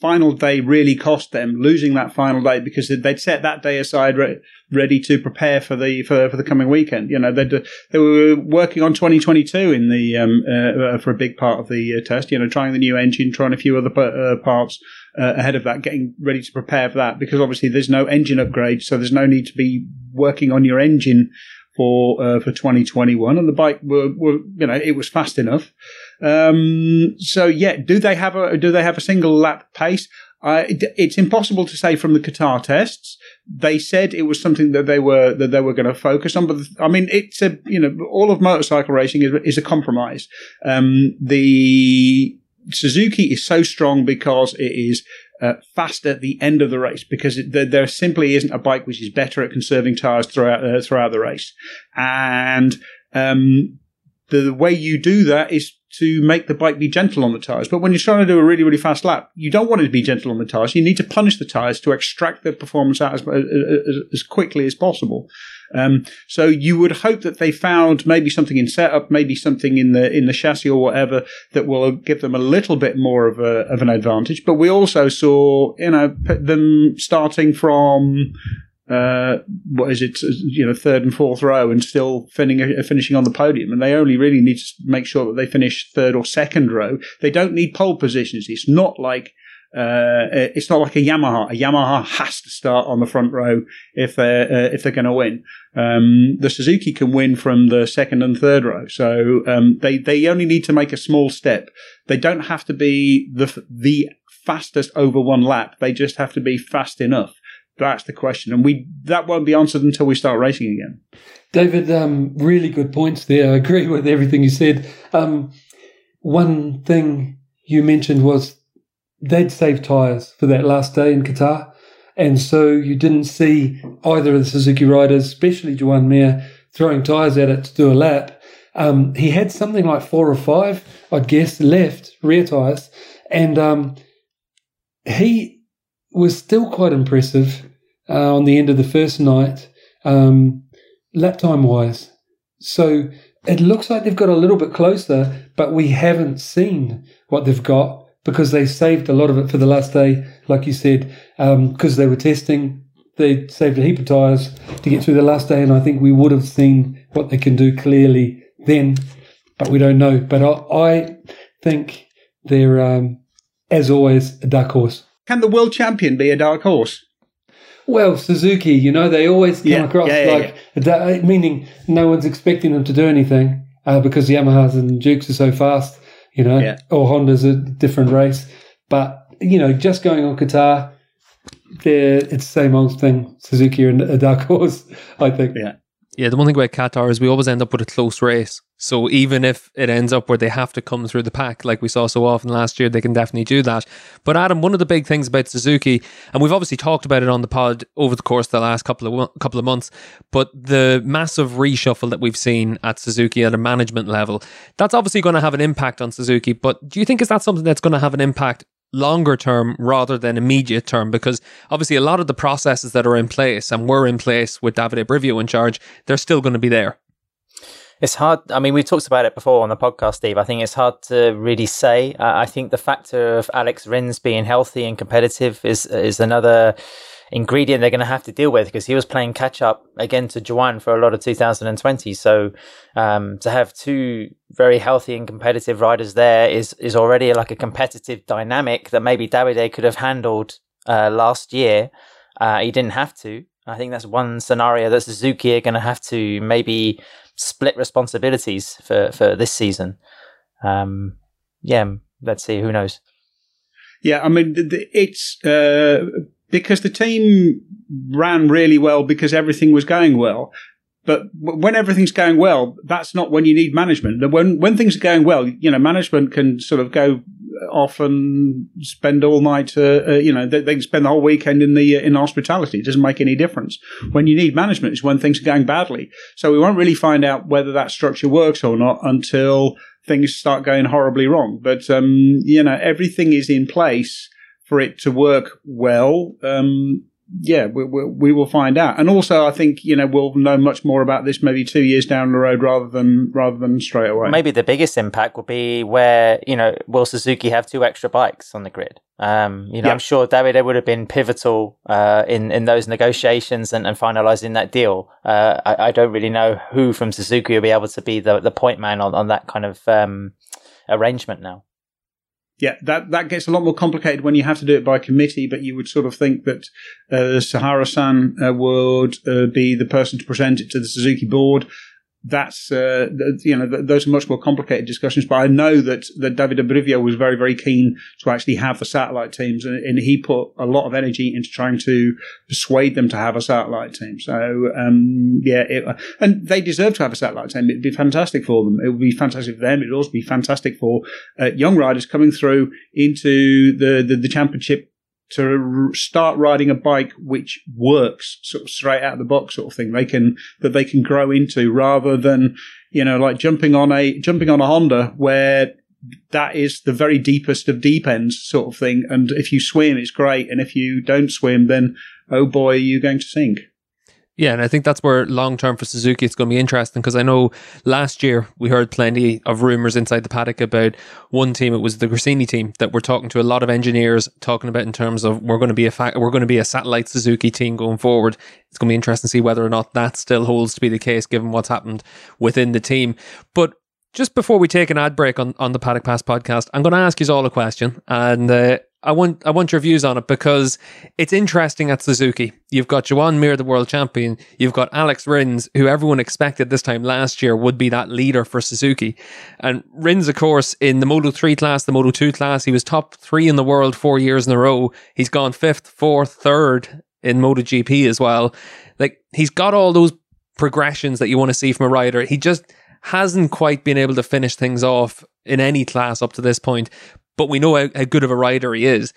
final day really cost them, losing that final day, because they'd set that day aside re- ready to prepare for the for, for the coming weekend. You know, they they were working on twenty twenty-two in the um, uh, for a big part of the uh, test. You know, trying the new engine, trying a few other uh, parts. Uh, ahead of that, getting ready to prepare for that, because obviously there's no engine upgrade, so there's no need to be working on your engine for uh, for twenty twenty-one. And the bike were, were, you know, it was fast enough. Um, so yeah, do they have a do they have a single lap pace? Uh, it, it's impossible to say from the Qatar tests. They said it was something that they were that they were going to focus on, but I mean, it's a you know, all of motorcycle racing is is a compromise. Um, the Suzuki is so strong because it is uh, fast at the end of the race, because it, there, there simply isn't a bike which is better at conserving tyres throughout uh, throughout the race. And um, the way you do that is to make the bike be gentle on the tyres. But when you're trying to do a really, really fast lap, you don't want it to be gentle on the tyres. You need to punish the tyres to extract the performance out as, as, as quickly as possible. Um, so you would hope that they found maybe something in setup, maybe something in the in the chassis or whatever that will give them a little bit more of a of an advantage. But we also saw, you know, them starting from uh, what is it, you know, third and fourth row, and still finishing finishing on the podium. And they only really need to make sure that they finish third or second row. They don't need pole positions. It's not like. Uh, it's not like a Yamaha. A Yamaha has to start on the front row if they're uh, if they're going to win. Um, the Suzuki can win from the second and third row, so um, they they only need to make a small step. They don't have to be the the fastest over one lap. They just have to be fast enough. That's the question, and we that won't be answered until we start racing again. David, um, really good points there. I agree with everything you said. Um, one thing you mentioned was they'd saved tyres for that last day in Qatar. And so you didn't see either of the Suzuki riders, especially Joan Mir, throwing tyres at it to do a lap. Um, he had something like four or five, I'd guess, left rear tyres. And um, he was still quite impressive uh, on the end of the first night, um, lap time-wise. So it looks like they've got a little bit closer, but we haven't seen what they've got because they saved a lot of it for the last day, like you said, because um, they were testing. They saved a heap of tyres to get through the last day, and I think we would have seen what they can do clearly then, but we don't know. But I, I think they're, um, as always, a dark horse. Can the world champion be a dark horse? Well, Suzuki, you know, they always come yeah, across yeah, yeah, like, yeah. A da- meaning no one's expecting them to do anything uh, because the Yamahas and Dukes are so fast, you know, yeah. or Honda's a different race. But, you know, just going on Qatar, it's the same old thing. Suzuki are a dark horse, I think. Yeah. Yeah, the one thing about Qatar is we always end up with a close race. So even if it ends up where they have to come through the pack, like we saw so often last year, they can definitely do that. But Adam, one of the big things about Suzuki, and we've obviously talked about it on the pod over the course of the last couple of couple of months, but the massive reshuffle that we've seen at Suzuki at a management level, that's obviously going to have an impact on Suzuki. But do you think is that something that's going to have an impact longer term rather than immediate term? Because obviously a lot of the processes that are in place and were in place with Davide Brivio in charge, they're still going to be there. It's hard. I mean, we talked about it before on the podcast, Steve. I think it's hard to really say. Uh, I think the factor of Alex Rins being healthy and competitive is is another ingredient they're going to have to deal with, because he was playing catch up again to Joan for a lot of two thousand twenty. So um, to have two very healthy and competitive riders there is is already like a competitive dynamic that maybe Davide could have handled uh, last year. Uh, he didn't have to. I think that's one scenario that Suzuki are going to have to maybe split responsibilities for, for this season. Um, yeah, let's see. Who knows? Yeah, I mean, it's uh, because the team ran really well because everything was going well. But when everything's going well, that's not when you need management. When when things are going well, you know, management can sort of go off and spend all night. Uh, uh, you know, they, they can spend the whole weekend in the uh, in hospitality. It doesn't make any difference. When you need management is when things are going badly. So we won't really find out whether that structure works or not until things start going horribly wrong. But um, you know, everything is in place for it to work well. Um, Yeah, we, we, we will find out. And also, I think, you know, we'll know much more about this maybe two years down the road rather than rather than straight away. Maybe the biggest impact will be where, you know, will Suzuki have two extra bikes on the grid? Um, you know, yeah. I'm sure Davide would have been pivotal uh, in, in those negotiations and, and finalising that deal. Uh, I, I don't really know who from Suzuki will be able to be the, the point man on, on that kind of um, arrangement now. Yeah, that, that gets a lot more complicated when you have to do it by committee, but you would sort of think that uh, Sahara-san uh, would uh, be the person to present it to the Suzuki board. That's, uh, th- you know, th- those are much more complicated discussions, but I know that, that Davide Brivio was very, very keen to actually have the satellite teams, and, and he put a lot of energy into trying to persuade them to have a satellite team. So, um, yeah, it, and they deserve to have a satellite team. It'd be fantastic for them. It would be fantastic for them. It'd also be fantastic for uh, young riders coming through into the, the, the championship to start riding a bike which works, sort of straight out of the box sort of thing they can that they can grow into, rather than, you know, like jumping on a jumping on a Honda where that is the very deepest of deep ends sort of thing, and if you swim it's great, and if you don't swim then oh boy, you're going to sink. Yeah, and I think that's where long term for Suzuki it's going to be interesting, because I know last year we heard plenty of rumours inside the paddock about one team. It was the Gresini team that we're talking to a lot of engineers talking about in terms of we're going to be a fa- we're going to be a satellite Suzuki team going forward. It's going to be interesting to see whether or not that still holds to be the case given what's happened within the team. But just before we take an ad break on, on the Paddock Pass podcast, I'm going to ask you all a question, and uh, I want I want your views on it, because it's interesting at Suzuki. You've got Joan Mir, the world champion. You've got Alex Rins, who everyone expected this time last year would be that leader for Suzuki. And Rins, of course, in the Moto three class, the Moto two class, he was top three in the world four years in a row. He's gone fifth, fourth, third in MotoGP as well. Like, he's got all those progressions that you want to see from a rider. He just hasn't quite been able to finish things off in any class up to this point, but we know how, how good of a rider he is.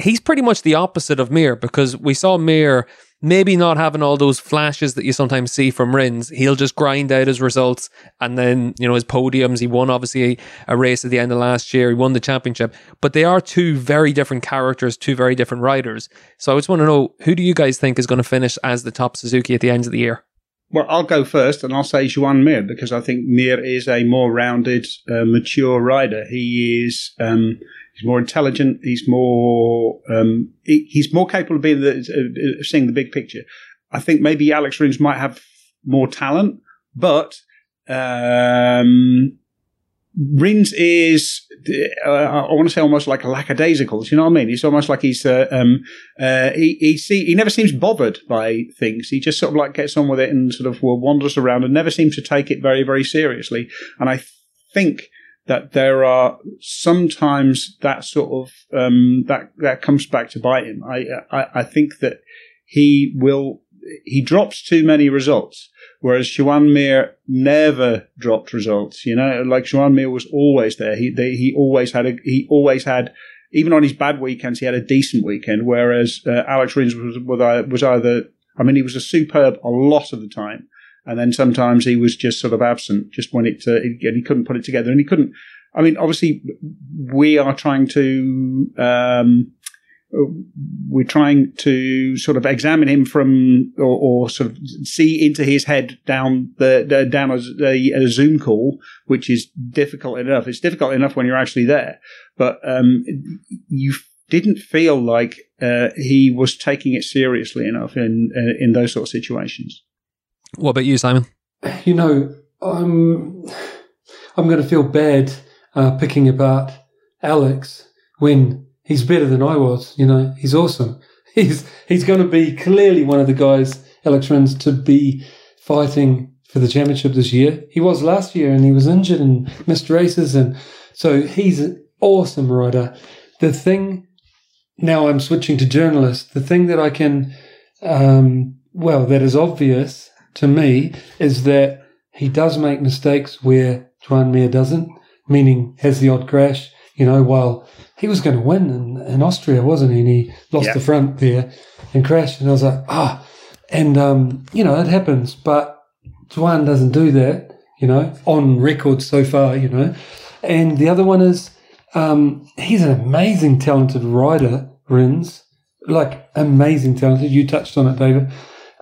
He's pretty much the opposite of Mir, because we saw Mir maybe not having all those flashes that you sometimes see from Rins. He'll just grind out his results, and then, you know, his podiums. He won, obviously, a race at the end of last year. He won the championship. But they are two very different characters, two very different riders. So I just want to know, who do you guys think is going to finish as the top Suzuki at the end of the year? Well, I'll go first, and I'll say Joan Mir, because I think Mir is a more rounded, uh, mature rider. He is... Um, He's more intelligent. He's more um, he, he's more capable of being the, uh, seeing the big picture. I think maybe Alex Rins might have more talent, but um, Rins is uh, I want to say almost like lackadaisical. You know what I mean? He's almost like he's uh, um, uh, he he, see, he never seems bothered by things. He just sort of like gets on with it and sort of wanders around and never seems to take it very, very seriously. And I think that there are sometimes that sort of, um, that, that comes back to bite him. I, I, I think that he will, he drops too many results, whereas Joan Mir never dropped results. You know, like Joan Mir was always there. He, they, he always had a, he always had, even on his bad weekends, he had a decent weekend, whereas uh, Alex Rins was, was either, I mean, he was a superb a lot of the time. And then sometimes he was just sort of absent, just when it, uh, it, and he couldn't put it together. And he couldn't, I mean, obviously, we are trying to, um, we're trying to sort of examine him from, or, or sort of see into his head down the, the down a, a, a Zoom call, which is difficult enough. It's difficult enough when you're actually there. But um, you didn't feel like uh, he was taking it seriously enough in uh, in those sort of situations. What about you, Simon? You know, I'm, I'm going to feel bad uh, picking about Alex when he's better than I was. You know, he's awesome. He's he's going to be clearly one of the guys, Alex Rins, to be fighting for the championship this year. He was last year, and he was injured and missed races, and so he's an awesome rider. The thing, now I'm switching to journalist, the thing that I can, um, well, that is obvious to me, is that he does make mistakes where Joan Mir doesn't, meaning has the odd crash. You know, while he was going to win in, in Austria, wasn't he? And he lost yeah. the front there and crashed. And I was like, ah, oh. and, um, you know, it happens. But Joan doesn't do that, you know, on record so far, you know. And the other one is um, he's an amazing, talented rider, Rins, like amazing, talented. You touched on it, David.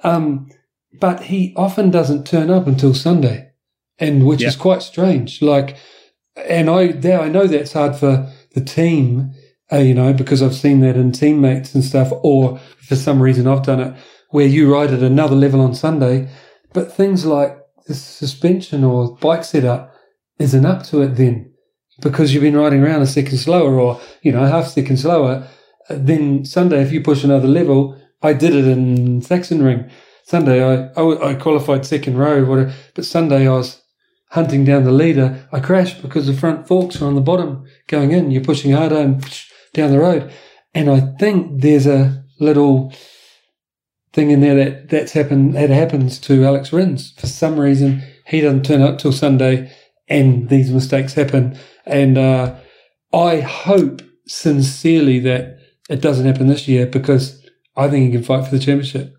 Um, But he often doesn't turn up until Sunday, and which yeah. is quite strange. Like, and I there I know that's hard for the team, uh, you know, because I've seen that in teammates and stuff, or for some reason I've done it where you ride at another level on Sunday. But things like the suspension or bike setup isn't up to it then, because you've been riding around a second slower or you know half second slower. Then Sunday, if you push another level, I did it in Sachsenring. Sunday, I, I I qualified second row, whatever, but Sunday I was hunting down the leader. I crashed because the front forks are on the bottom going in. You're pushing harder and push down the road. And I think there's a little thing in there that, that's happened, that happens to Alex Rins. For some reason, he doesn't turn up till Sunday and these mistakes happen. And uh, I hope sincerely that it doesn't happen this year, because I think he can fight for the championship.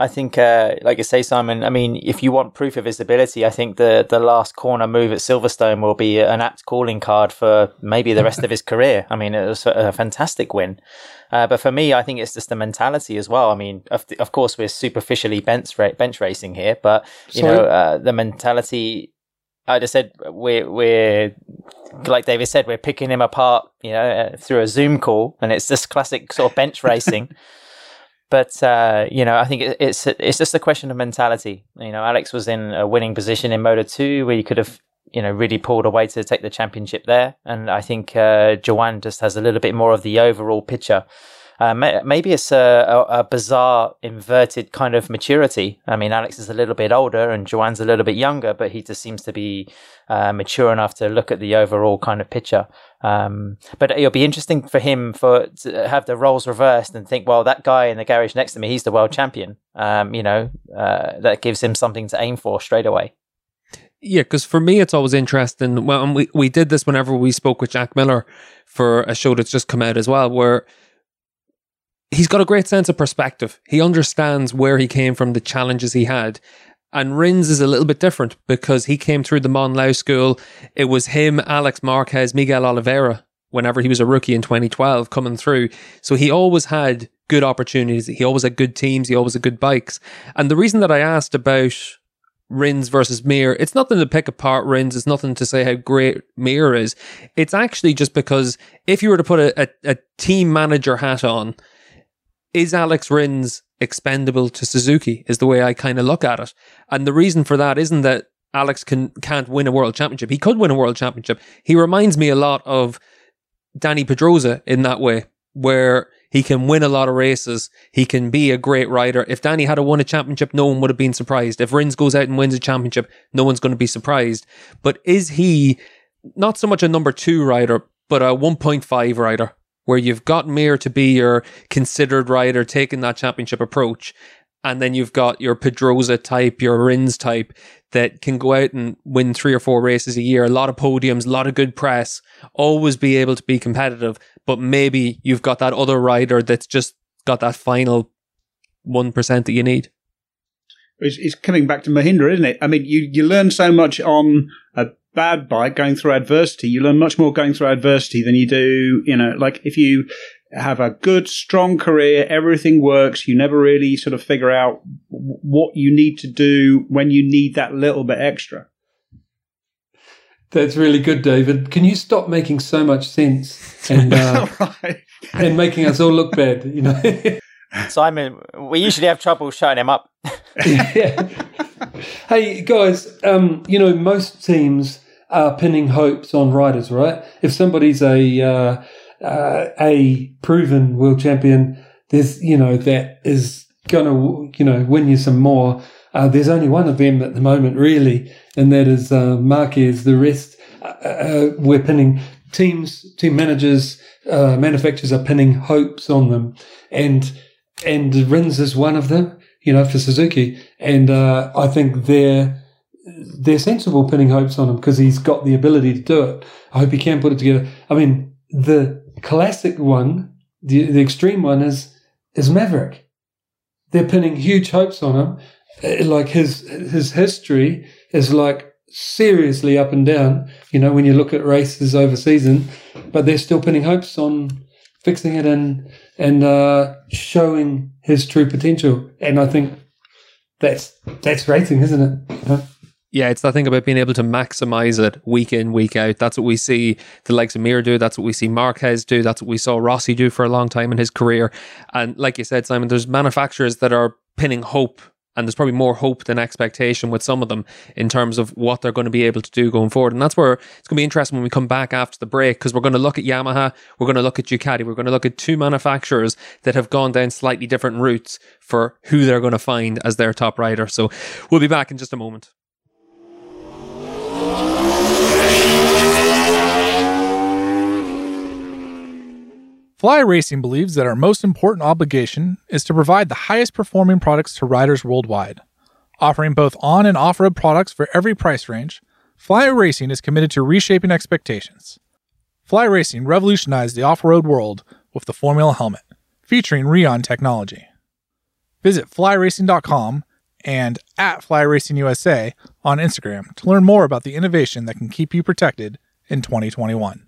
I think, uh, like you say, Simon, I mean, if you want proof of his ability, I think the, the last corner move at Silverstone will be an apt calling card for maybe the rest of his career. I mean, it was a fantastic win. Uh, but for me, I think it's just the mentality as well. I mean, of, of course, we're superficially bench, ra- bench racing here, but, you Sorry? know, uh, the mentality... I just said, we're, we're, like David said, we're picking him apart, you know, uh, through a Zoom call, and it's just classic sort of bench racing. But, uh, you know, I think it, it's it's just a question of mentality. You know, Alex was in a winning position in Moto two where he could have, you know, really pulled away to take the championship there. And I think uh, Joan just has a little bit more of the overall picture. Uh, may, maybe it's a, a, a bizarre inverted kind of maturity. I mean, Alex is a little bit older and Joan's a little bit younger, but he just seems to be uh, mature enough to look at the overall kind of picture. Um, but it'll be interesting for him for to have the roles reversed and think, well, that guy in the garage next to me, he's the world champion. Um, you know, uh, that gives him something to aim for straight away. Yeah, because for me, it's always interesting. Well, and we, we did this whenever we spoke with Jack Miller for a show that's just come out as well, where he's got a great sense of perspective. He understands where he came from, the challenges he had. And Rins is a little bit different because he came through the Monlau school. It was him, Alex Marquez, Miguel Oliveira, whenever he was a rookie in twenty twelve, coming through. So he always had good opportunities. He always had good teams. He always had good bikes. And the reason that I asked about Rins versus Mir, it's nothing to pick apart Rins, it's nothing to say how great Mir is. It's actually just because if you were to put a, a, a team manager hat on, is Alex Rins expendable to Suzuki is the way I kind of look at it. And the reason for that isn't that Alex can, can't win a world championship. He could win a world championship. He reminds me a lot of Danny Pedrosa in that way, where he can win a lot of races. He can be a great rider. If Danny had won a championship, no one would have been surprised. If Rins goes out and wins a championship, no one's going to be surprised. But is he not so much a number two rider, but a one point five rider, where you've got Mir to be your considered rider, taking that championship approach, and then you've got your Pedrosa type, your Rins type, that can go out and win three or four races a year, a lot of podiums, a lot of good press, always be able to be competitive. But maybe you've got that other rider that's just got that final one percent that you need. It's, it's coming back to Mahindra, isn't it? I mean, you, you learn so much on a bad bike going through adversity. You learn much more going through adversity than you do, you know, like if you have a good, strong career, everything works, you never really sort of figure out what you need to do when you need that little bit extra. That's really good, David. Can you stop making so much sense and uh, right. and making us all look bad? You know, Simon, we usually have trouble showing him up. Yeah. Hey guys, um, you know, most teams are pinning hopes on riders, right? If somebody's a uh, uh, a proven world champion, there's you know that is gonna you know win you some more. Uh, there's only one of them at the moment, really, and that is uh, Marquez. The rest, uh, uh, we're pinning teams, team managers, uh, manufacturers are pinning hopes on them, and and Rins is one of them, you know, for Suzuki. And uh, I think they're they're sensible pinning hopes on him because he's got the ability to do it. I hope he can put it together. I mean, the classic one, the the extreme one is is Maverick. They're pinning huge hopes on him. Like his his history is like seriously up and down, you know, when you look at races over season, but they're still pinning hopes on fixing it and and uh, showing his true potential. And I think that's that's racing, isn't it? You know? Yeah, it's that thing about being able to maximize it week in, week out. That's what we see the likes of Mir do. That's what we see Marquez do. That's what we saw Rossi do for a long time in his career. And like you said, Simon, there's manufacturers that are pinning hope. And there's probably more hope than expectation with some of them in terms of what they're going to be able to do going forward. And that's where it's going to be interesting when we come back after the break, because we're going to look at Yamaha, we're going to look at Ducati, we're going to look at two manufacturers that have gone down slightly different routes for who they're going to find as their top rider. So we'll be back in just a moment. Fly Racing believes that our most important obligation is to provide the highest performing products to riders worldwide. Offering both on and off-road products for every price range, Fly Racing is committed to reshaping expectations. Fly Racing revolutionized the off-road world with the Formula helmet, featuring Rion technology. Visit fly racing dot com and at Fly Racing U S A on Instagram to learn more about the innovation that can keep you protected in twenty twenty-one.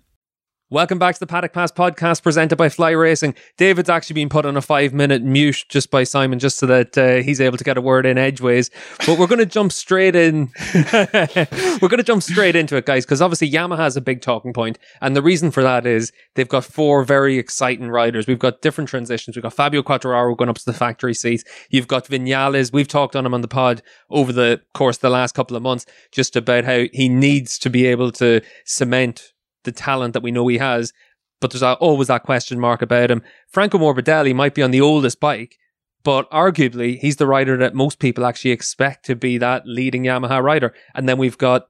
Welcome back to the Paddock Pass Podcast presented by Fly Racing. David's actually been put on a five-minute mute just by Simon, just so that uh, he's able to get a word in edgeways. But we're going to jump straight in. We're going to jump straight into it, guys, because obviously Yamaha's a big talking point. And the reason for that is they've got four very exciting riders. We've got different transitions. We've got Fabio Quartararo going up to the factory seat. You've got Viñales. We've talked on him on the pod over the course of the last couple of months, just about how he needs to be able to cement the talent that we know he has, but there's always that question mark about him. Franco Morbidelli might be on the oldest bike, but arguably he's the rider that most people actually expect to be that leading Yamaha rider. And then we've got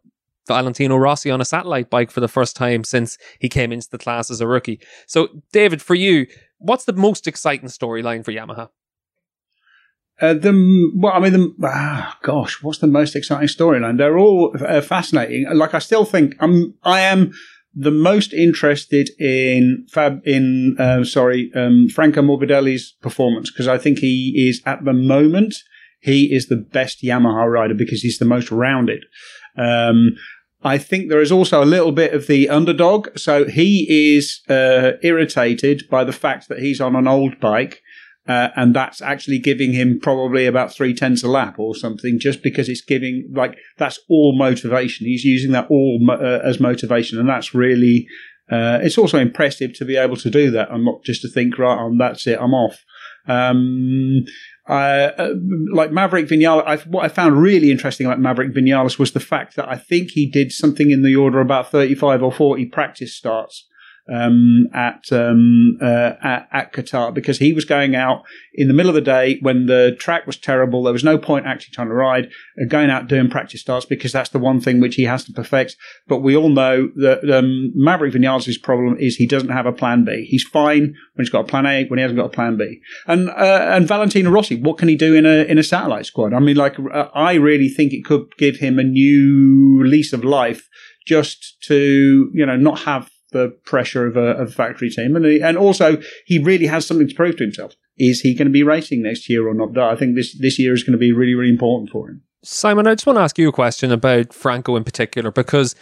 Valentino Rossi on a satellite bike for the first time since he came into the class as a rookie. So David, for you, what's the most exciting storyline for Yamaha? Uh, the well, I mean, the, ah, gosh, what's the most exciting storyline? They're all uh, fascinating. Like, I still think I'm, I am the most interested in Fab in uh, sorry, um, Franco Morbidelli's performance, because I think he is at the moment he is the best Yamaha rider because he's the most rounded. Um, I think there is also a little bit of the underdog, so he is uh, irritated by the fact that he's on an old bike. Uh, and that's actually giving him probably about three tenths a lap or something, just because it's giving, like, that's all motivation. He's using that all mo- uh, as motivation. And that's really, uh, it's also impressive to be able to do that and not just to think, right, um, that's it, I'm off. Um, I, uh, like Maverick Viñales, I, what I found really interesting about Maverick Viñales was the fact that I think he did something in the order of about thirty-five or forty practice starts. Um, at, um, uh, at at Qatar, because he was going out in the middle of the day when the track was terrible. There was no point actually trying to ride, uh, going out doing practice starts, because that's the one thing which he has to perfect. But we all know that um, Maverick Viñales' problem is he doesn't have a plan B. He's fine when he's got a plan A, when he hasn't got a plan B. And uh, and Valentino Rossi, what can he do in a in a satellite squad? I mean, like, uh, I really think it could give him a new lease of life, just to, you know, not have the pressure of a, of a factory team. And he, and also, he really has something to prove to himself. Is he going to be racing next year or not? I think this, this year is going to be really, really important for him. Simon, I just want to ask you a question about Franco in particular, because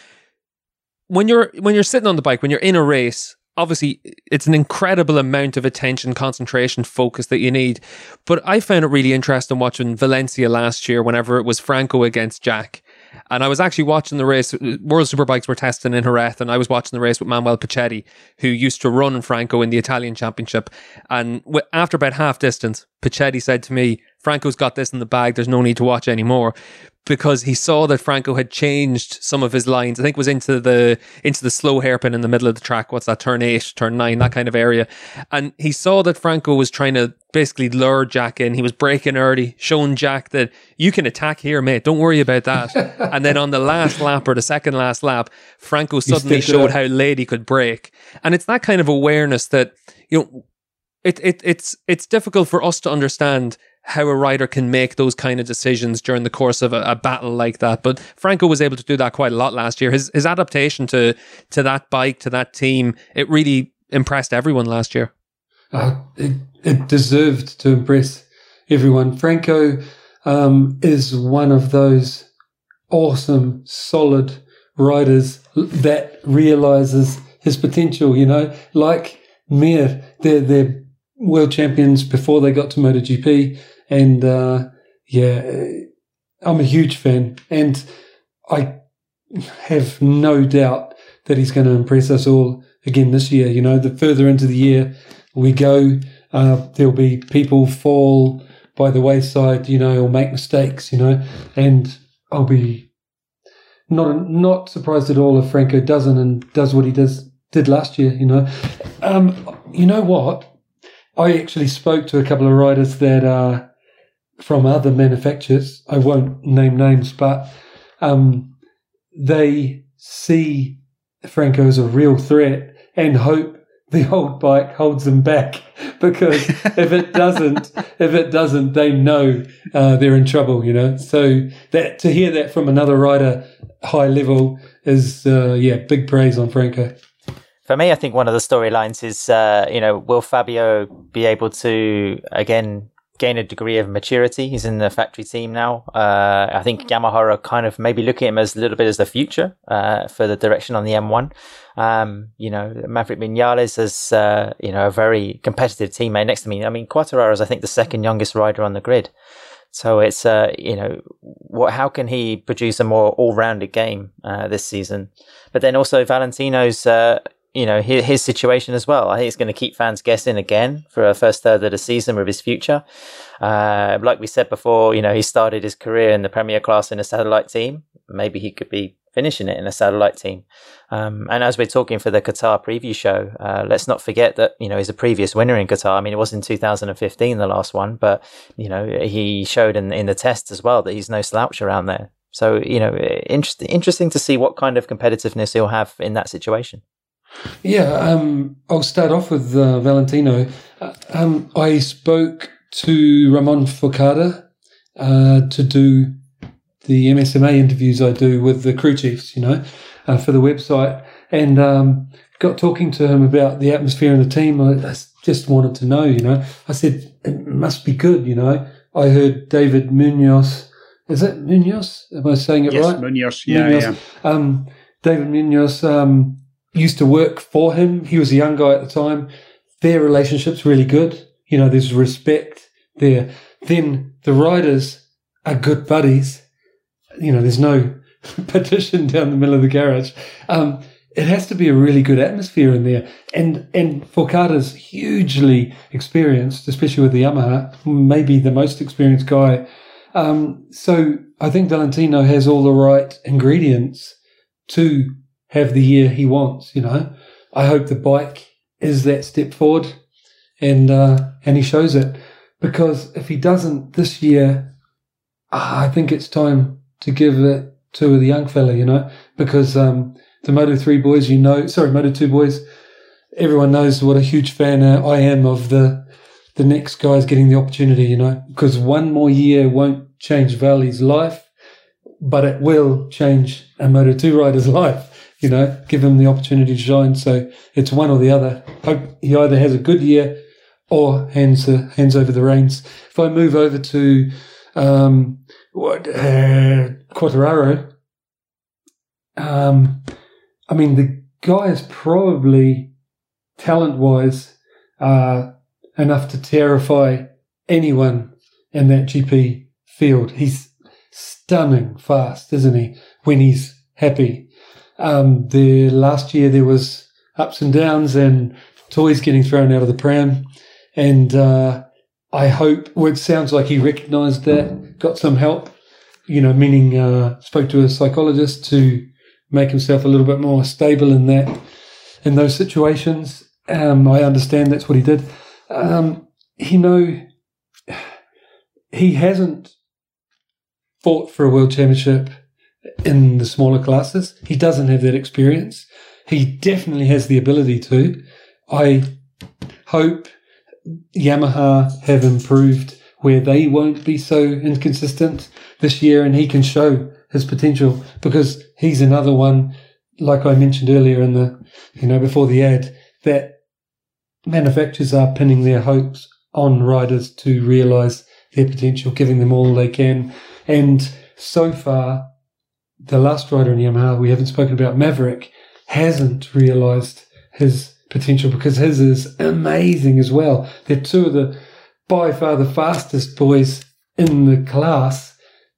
when you're when you're sitting on the bike, when you're in a race, obviously, it's an incredible amount of attention, concentration, focus that you need. But I found it really interesting watching Valencia last year, whenever it was Franco against Jack. And I was actually watching the race. World Superbikes were testing in Jerez, and I was watching the race with Manuel Pacchetti, who used to run Franco in the Italian Championship. And after about half distance, Pacchetti said to me, "Franco's got this in the bag. There's no need to watch anymore," because he saw that Franco had changed some of his lines. I think it was into the into the slow hairpin in the middle of the track. What's that? Turn eight, turn nine, that kind of area. And he saw that Franco was trying to basically lure Jack in. He was breaking early, showing Jack that you can attack here, mate. Don't worry about that. And then on the last lap or the second last lap, Franco suddenly showed how late he could break. And it's that kind of awareness that, you know, it it it's it's difficult for us to understand how a rider can make those kind of decisions during the course of a, a battle like that. But Franco was able to do that quite a lot last year. His his adaptation to to that bike, to that team, it really impressed everyone last year. Uh, it, it deserved to impress everyone. Franco um, is one of those awesome, solid riders that realises his potential, you know, like Mir. They're, they're world champions before they got to MotoGP. And, uh, yeah, I'm a huge fan, and I have no doubt that he's going to impress us all again this year. You know, the further into the year we go, uh, there'll be people fall by the wayside, you know, or make mistakes, you know, and I'll be not, not surprised at all if Franco doesn't and does what he does, did last year, you know. Um, you know what? I actually spoke to a couple of riders that are from other manufacturers. I won't name names, but um, they see Franco as a real threat and hope the old bike holds them back, because if it doesn't, if it doesn't, they know uh, they're in trouble, you know. So that to hear that from another rider, high level, is uh, yeah, big praise on Franco. For me, I think one of the storylines is, uh, you know, will Fabio be able to, again, gain a degree of maturity? He's in the factory team now. Uh, I think Yamaha are kind of maybe looking at him as a little bit as the future uh, for the direction on the M one. Um, you know, Maverick Viñales is, uh, you know, a very competitive teammate next to me. I mean, Quartararo is, I think, the second youngest rider on the grid. So it's, uh, you know, what? How can he produce a more all-rounded game uh, this season? But then also Valentino's... Uh, you know, his, his situation as well. I think it's going to keep fans guessing again for a first third of the season with his future. Uh, like we said before, you know, he started his career in the Premier class in a satellite team. Maybe he could be finishing it in a satellite team. Um, and as we're talking for the Qatar preview show, uh, let's not forget that, you know, he's a previous winner in Qatar. I mean, it was in two thousand fifteen, the last one, but, you know, he showed in, in the test as well that he's no slouch around there. So, you know, interest, interesting to see what kind of competitiveness he'll have in that situation. Yeah, um, I'll start off with uh, Valentino. Uh, um, I spoke to Ramon Forcada uh, to do the M S M A interviews I do with the crew chiefs, you know, uh, for the website. And um, got talking to him about the atmosphere in the team. I, I just wanted to know, you know. I said, it must be good, you know. I heard David Munoz. Is it Munoz? Am I saying it yes, right? Yes, Munoz. Yeah, Munoz. yeah. Um, David Munoz um, used to work for him. He was a young guy at the time. Their relationship's really good. You know, there's respect there. Then the riders are good buddies. You know, there's no partition down the middle of the garage. Um, it has to be a really good atmosphere in there. And and Forcada's hugely experienced, especially with the Yamaha, maybe the most experienced guy. Um, so I think Valentino has all the right ingredients to have the year he wants, you know. I hope the bike is that step forward and uh, and he shows it. Because if he doesn't this year, ah, I think it's time to give it to the young fella, you know, because um, the Moto three boys, you know, sorry, Moto two boys, everyone knows what a huge fan I am of the the next guys getting the opportunity, you know, because one more year won't change Valley's life, but it will change a Moto two rider's life, you know, give him the opportunity to shine. So it's one or the other. Hope he either has a good year or hands, uh, hands over the reins. If I move over to um, what uh, Quartararo, um, I mean, the guy is probably talent-wise uh, enough to terrify anyone in that G P field. He's stunning fast, isn't he, when he's happy. Um, the last year there was ups and downs and toys getting thrown out of the pram. And uh, I hope, well, it sounds like he recognised that, got some help, you know, meaning uh, spoke to a psychologist to make himself a little bit more stable in that, in those situations. Um, I understand that's what he did. Um, you know, he hasn't fought for a world championship in the smaller classes. He doesn't have that experience. He definitely has the ability to. I hope Yamaha have improved where they won't be so inconsistent this year and he can show his potential, because he's another one, like I mentioned earlier in the, you know, before the ad, that manufacturers are pinning their hopes on riders to realise their potential, giving them all they can. And so far, the last rider in Yamaha we haven't spoken about, Maverick, hasn't realised his potential, because his is amazing as well. They're two of the, by far, the fastest boys in the class,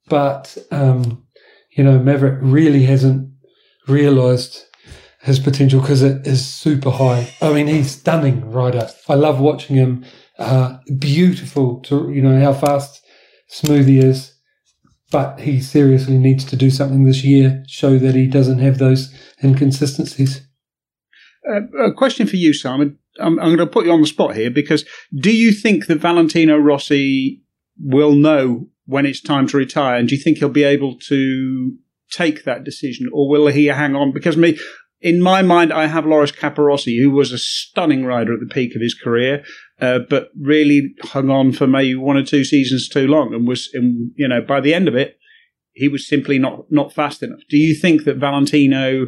but, um, you know, Maverick really hasn't realised his potential because it is super high. I mean, he's stunning rider. I love watching him. Uh, beautiful to, you know, how fast, smooth he is. But he seriously needs to do something this year, show that he doesn't have those inconsistencies. Uh, a question for you, Simon. I'm, I'm going to put you on the spot here, because do you think that Valentino Rossi will know when it's time to retire? And do you think he'll be able to take that decision, or will he hang on? Because me... in my mind, I have Loris Caparossi, who was a stunning rider at the peak of his career, uh, but really hung on for maybe one or two seasons too long, and was, and, you know, by the end of it, he was simply not not fast enough. Do you think that Valentino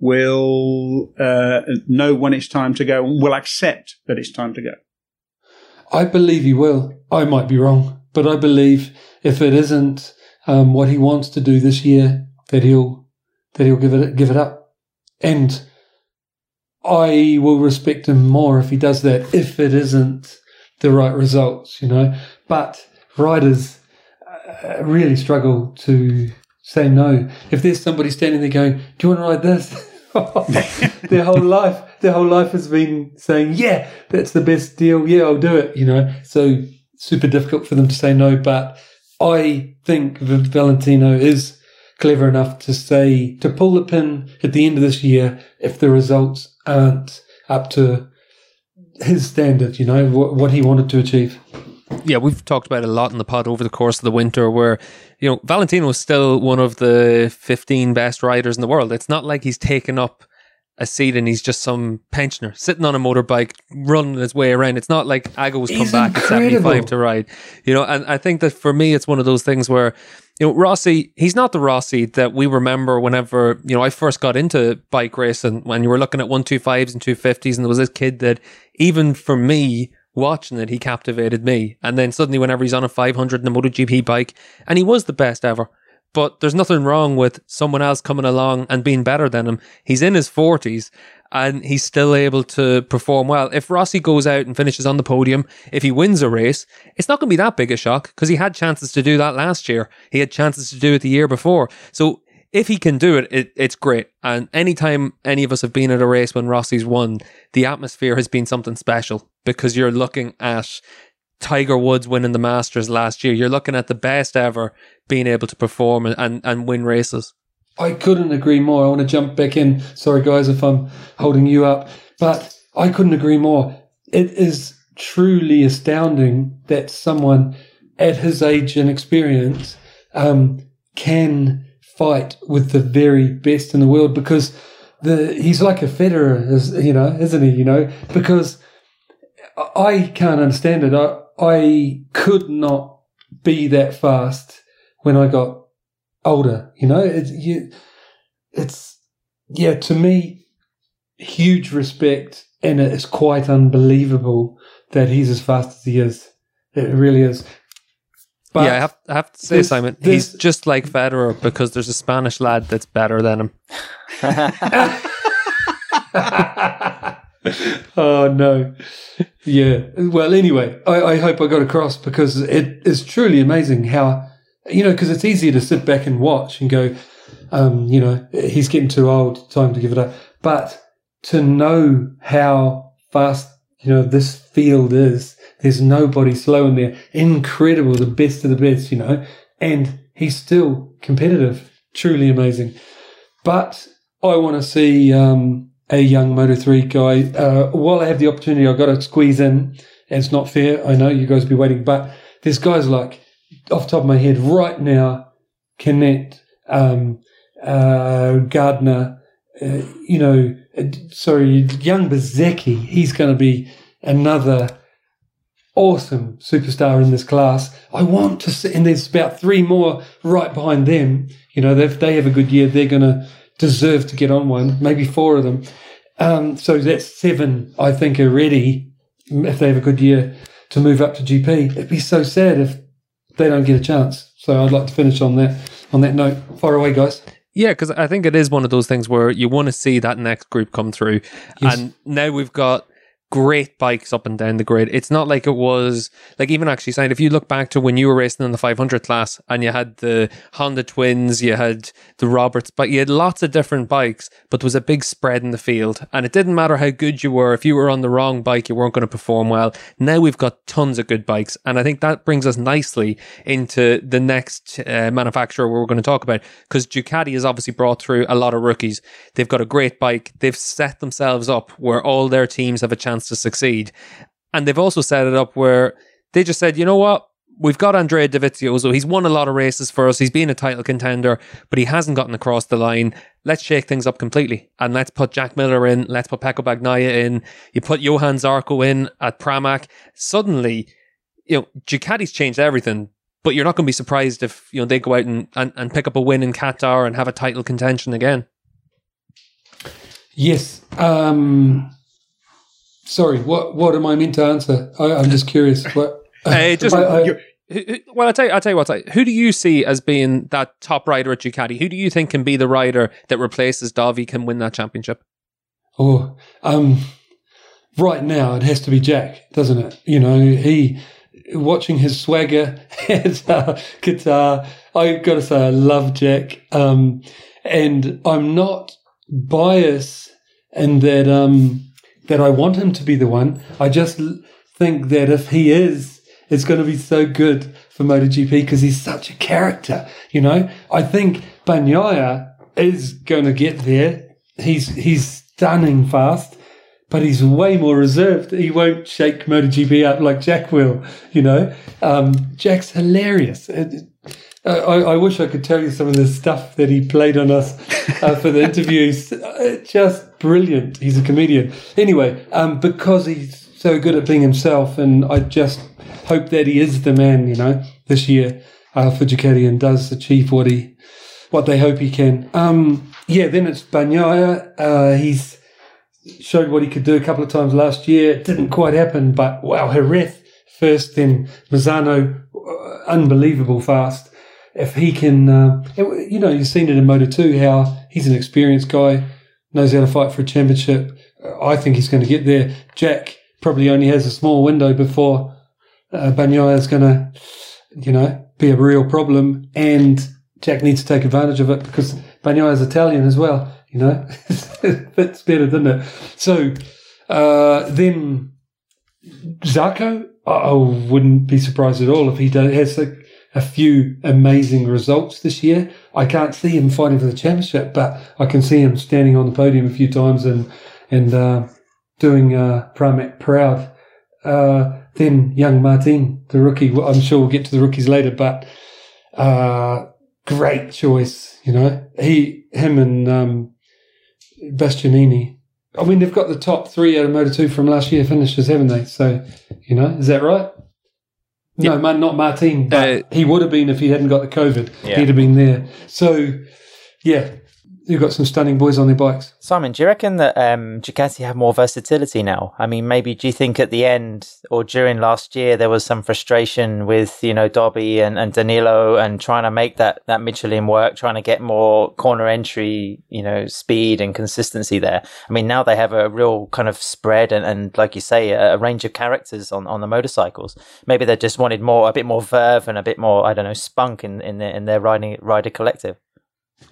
will uh, know when it's time to go, and will accept that it's time to go? I believe he will. I might be wrong, but I believe if it isn't um, what he wants to do this year, that he'll that he'll give it give it up. And I will respect him more if he does that, if it isn't the right results, you know. But riders uh, really struggle to say no. If there's somebody standing there going, do you want to ride this? their whole life, their whole life has been saying, yeah, that's the best deal. Yeah, I'll do it, you know. So super difficult for them to say no. But I think Valentino is clever enough to say, to pull the pin at the end of this year if the results aren't up to his standard, you know, wh- what he wanted to achieve. Yeah, we've talked about it a lot in the pod over the course of the winter, where, you know, Valentino is still one of the fifteen best riders in the world. It's not like he's taken up a seat and he's just some pensioner sitting on a motorbike running his way around. It's not like Aggo's come back at seventy-five to ride, you know. And I think that for me, it's one of those things where, you know, Rossi, he's not the Rossi that we remember whenever, you know, I first got into bike racing, when you were looking at one twenty-fives and two fifties, and there was this kid that even for me watching it, he captivated me. And then suddenly whenever he's on a five hundred and a MotoGP bike, and he was the best ever. But there's nothing wrong with someone else coming along and being better than him. He's in his forties and he's still able to perform well. If Rossi goes out and finishes on the podium, if he wins a race, it's not going to be that big a shock, because he had chances to do that last year. He had chances to do it the year before. So if he can do it, it it's great. And anytime any of us have been at a race when Rossi's won, the atmosphere has been something special, because you're looking at Tiger Woods winning the Masters last year. You're looking at the best ever being able to perform and, and win races. I couldn't agree more. I want to jump back in. Sorry, guys, if I'm holding you up. But I couldn't agree more. It is truly astounding that someone at his age and experience um, can fight with the very best in the world, because the he's like a Federer, is, you know, isn't he? You know, because I can't understand it. I, I could not be that fast when I got older, you know. It's, you, it's yeah, to me, huge respect, and it's quite unbelievable that he's as fast as he is. It really is. But yeah, I have, I have to say, this, Simon, this, he's just like Federer, because there's a Spanish lad that's better than him. Oh, no. Yeah. Well, anyway, I, I hope I got across, because it is truly amazing how, you know, because it's easier to sit back and watch and go, um, you know, he's getting too old, time to give it up. But to know how fast, you know, this field is, there's nobody slow in there. Incredible, the best of the best, you know, and he's still competitive. Truly amazing. But I want to see um, a young Moto three guy. Uh, while I have the opportunity, I've got to squeeze in. And it's not fair, I know you guys will be waiting, but there's guys like, off the top of my head right now, Connett, um, uh, Gardner, uh, you know, uh, sorry, young Bezecchi. He's going to be another awesome superstar in this class. I want to see, and there's about three more right behind them. You know, if they have a good year, they're going to deserve to get on one, maybe four of them. Um, so that's seven, I think, are ready, if they have a good year, to move up to G P. It'd be so sad if they don't get a chance. So I'd like to finish on that on that note. Fire away, guys. Yeah, because I think it is one of those things where you want to see that next group come through. Yes. And now we've got great bikes up and down the grid. It's not like it was, like, even actually saying, if you look back to when you were racing in the five hundred class and you had the Honda Twins, you had the Roberts, but you had lots of different bikes, but there was a big spread in the field, and it didn't matter how good you were. If you were on the wrong bike, you weren't going to perform well. Now we've got tons of good bikes, and I think that brings us nicely into the next uh, manufacturer we're going to talk about, because Ducati has obviously brought through a lot of rookies. They've got a great bike. They've set themselves up where all their teams have a chance to succeed, and they've also set it up where they just said, you know what, we've got Andrea Dovizioso, he's won a lot of races for us, he's been a title contender, but he hasn't gotten across the line. Let's shake things up completely, and let's put Jack Miller in, let's put Pecco Bagnaia in, you put Johan Zarco in at Pramac. Suddenly, you know, Ducati's changed everything, but you're not going to be surprised if, you know, they go out and, and, and pick up a win in Qatar and have a title contention again. Yes. um Sorry, what what am I meant to answer? I, I'm just curious. What, uh, just, I, I, well, I'll tell you, I'll tell you what. Who do you see as being that top rider at Ducati? Who do you think can be the rider that replaces Davi, can win that championship? Oh, um, right now it has to be Jack, doesn't it? You know, he, watching his swagger at uh, Qatar, I've got to say I love Jack. Um, and I'm not biased in that... Um, that I want him to be the one. I just think that if he is, it's going to be so good for MotoGP, because he's such a character, you know. I think Bagnaia is going to get there. He's he's stunning fast, but he's way more reserved. He won't shake MotoGP up like Jack will, you know. Um, Jack's hilarious. It, I, I wish I could tell you some of the stuff that he played on us uh, for the interviews. Just brilliant. He's a comedian. Anyway, um, because he's so good at being himself, and I just hope that he is the man, you know, this year uh, for Ducati, and does achieve what he, what they hope he can. Um, yeah, then it's Bagnaia. Uh, he's showed what he could do a couple of times last year. It didn't quite happen, but wow, Jerez first, then Misano, unbelievable fast. If he can, uh, you know, you've seen it in Moto two, how he's an experienced guy, knows how to fight for a championship. I think he's going to get there. Jack probably only has a small window before uh, Bagnaia is going to, you know, be a real problem. And Jack needs to take advantage of it because Bagnaia is Italian as well, you know. It's better, doesn't it? So uh, then Zarco, I wouldn't be surprised at all if he does, has a, a few amazing results this year. I can't see him fighting for the championship, but I can see him standing on the podium a few times and and uh, doing uh, Pramac proud. Uh, then young Martin, the rookie. I'm sure we'll get to the rookies later, but uh, great choice. You know, he, him, and um, Bastianini. I mean, they've got the top three out of Moto two from last year finishes, haven't they? So, you know, is that right? Yeah. No, man, not Martin. But uh, he would have been if he hadn't got the COVID. Yeah. He'd have been there. So, yeah, you've got some stunning boys on their bikes. Simon, do you reckon that um, Ducati have more versatility now? I mean, maybe do you think at the end or during last year there was some frustration with, you know, Dobby and, and Danilo and trying to make that, that Michelin work, trying to get more corner entry, you know, speed and consistency there? I mean, now they have a real kind of spread and, and like you say, a, a range of characters on, on the motorcycles. Maybe they just wanted more, a bit more verve and a bit more, I don't know, spunk in, in their, in their riding, rider collective.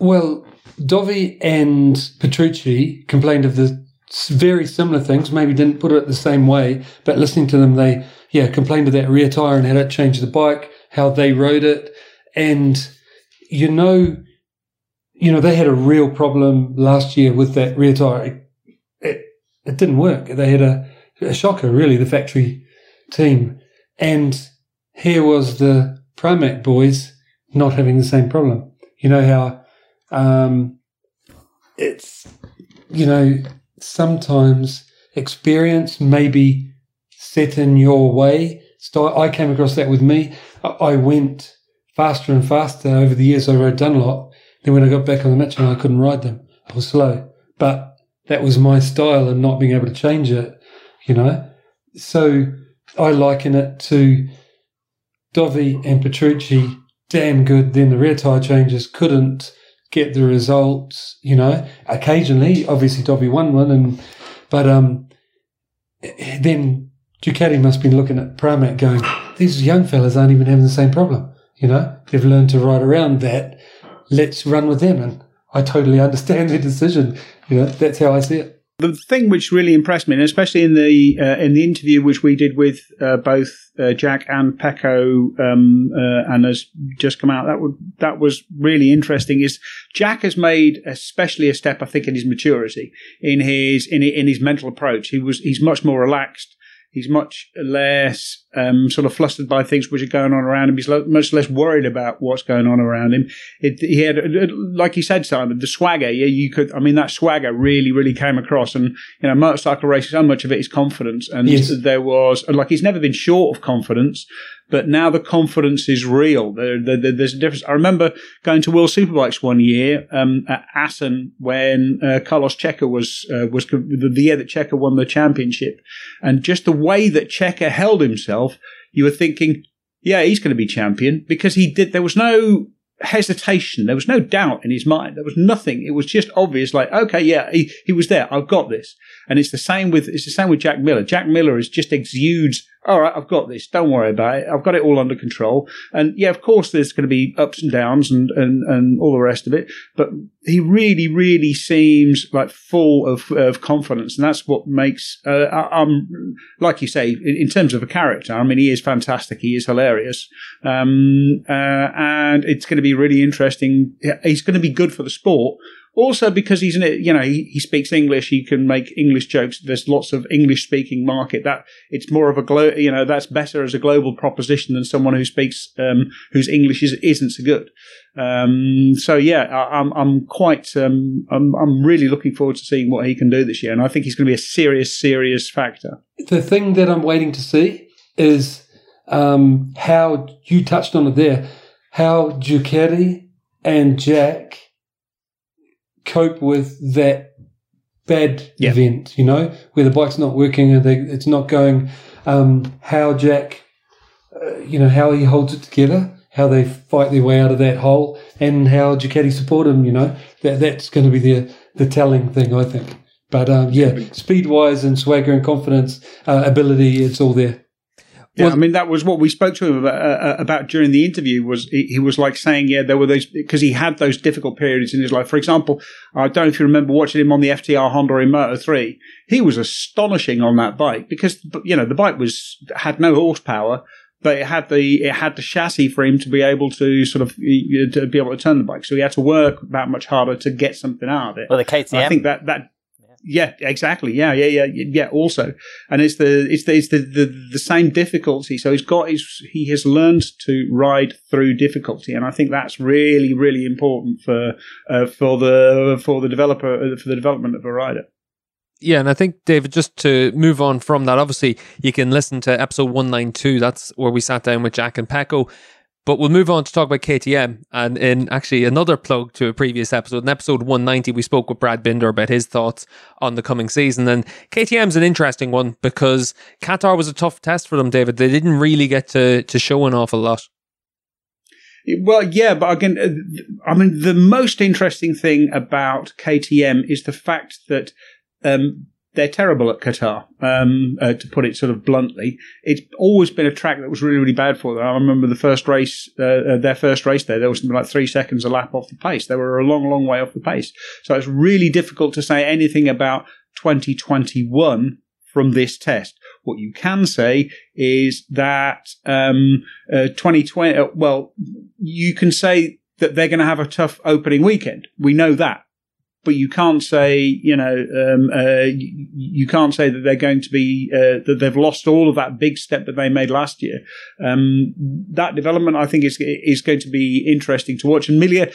Well, Dovi and Petrucci complained of the very similar things, maybe didn't put it the same way, but listening to them, they, yeah, complained of that rear tyre and how it changed the bike, how they rode it. And, you know, you know, they had a real problem last year with that rear tyre. It, it, it didn't work. They had a, a shocker, really, the factory team. And here was the Pramac boys not having the same problem. You know how... Um, it's, you know, sometimes experience maybe set in your way. So I came across that with me. I went faster and faster over the years. I rode Dunlop. Then when I got back on the Michelin, I couldn't ride them. I was slow, but that was my style and not being able to change it, you know. So I liken it to Dovi and Petrucci, damn good. Then the rear tyre changes, couldn't get the results, you know. Occasionally, obviously, Dobby won one, and but um, then Ducati must be looking at Pramac going, these young fellas aren't even having the same problem, you know. They've learned to ride around that. Let's run with them, and I totally understand their decision. You know, that's how I see it. The thing which really impressed me, and especially in the uh, in the interview which we did with uh, both uh, Jack and Pecco, um, uh, and has just come out, that would that was really interesting. Is Jack has made especially a step, I think, in his maturity, in his in in his mental approach. He was he's much more relaxed. He's much less um, sort of flustered by things which are going on around him. He's lo- much less worried about what's going on around him. It, he had, like you said, Simon, the swagger. Yeah, you could. I mean, that swagger really, really came across. And you know, motorcycle races, how much of it is confidence? And yes. There was, like, he's never been short of confidence, but now the confidence is real. There, there, there's a difference. I remember going to World Superbikes one year um, at Assen when uh, Carlos Checa was uh, was the year that Checa won the championship, and just the way that Checa held himself, you were thinking, yeah, he's going to be champion, because he did. There was no hesitation, there was no doubt in his mind, there was nothing. It was just obvious, like, okay, yeah, he, he was there. I've got this. And it's the same with it's the same with Jack Miller. Jack Miller is just exudes, all right, I've got this. Don't worry about it. I've got it all under control. And yeah, of course, there's going to be ups and downs and, and, and all the rest of it. But he really, really seems like full of, of confidence. And that's what makes, uh, I, I'm, like you say, in, in terms of a character, I mean, he is fantastic. He is hilarious. Um, uh, and it's going to be really interesting. He's going to be good for the sport. Also because he's, an, you know, he, he speaks English, he can make English jokes. There's lots of English-speaking market. That it's more of a glo- you know, that's better as a global proposition than someone who speaks um, whose English is, isn't so good. Um, so yeah, I, I'm I'm quite um, I'm I'm really looking forward to seeing what he can do this year, and I think he's going to be a serious, serious factor. The thing that I'm waiting to see is um, how you touched on it there, how Ducati and Jack cope with that bad yeah. event, you know, where the bike's not working and they, it's not going, um, how Jack, uh, you know, how he holds it together, how they fight their way out of that hole, and how Ducati support him, you know. That, that's going to be the the telling thing, I think. But, um, yeah, speed-wise and swagger and confidence, uh, ability, it's all there. Yeah, I mean, that was what we spoke to him about, uh, about during the interview, was he, he was like saying, yeah, there were those, because he had those difficult periods in his life. For example, I don't know if you remember watching him on the F T R Honda in Moto three. He was astonishing on that bike because, you know, the bike was had no horsepower, but it had the it had the chassis for him to be able to sort of you know, to be able to turn the bike. So he had to work that much harder to get something out of it. Well, the K T M. I think that that. Yeah, exactly. Yeah, yeah, yeah, yeah. Also, and it's the it's the it's the, the, the same difficulty. So he's got his, he has learned to ride through difficulty, and I think that's really really important for uh, for the for the developer for the development of a rider. Yeah, and I think, David, just to move on from that, obviously you can listen to episode one ninety-two. That's where we sat down with Jack and Pecco. But we'll move on to talk about K T M, and in actually another plug to a previous episode, in episode one ninety, we spoke with Brad Binder about his thoughts on the coming season. And K T M's an interesting one because Qatar was a tough test for them, David. They didn't really get to, to show an awful lot. Well, yeah, but again, I mean, the most interesting thing about K T M is the fact that um, they're terrible at Qatar, um, uh, to put it sort of bluntly. It's always been a track that was really, really bad for them. I remember the first race, uh, their first race there, there was something like three seconds a lap off the pace. They were a long, long way off the pace. So it's really difficult to say anything about twenty twenty-one from this test. What you can say is that um, uh, twenty twenty, uh, well, you can say that they're going to have a tough opening weekend. We know that. But you can't say, you know, um, uh, you, you can't say that they're going to be uh, that they've lost all of that big step that they made last year. Um, that development, I think, is is going to be interesting to watch. And Milia,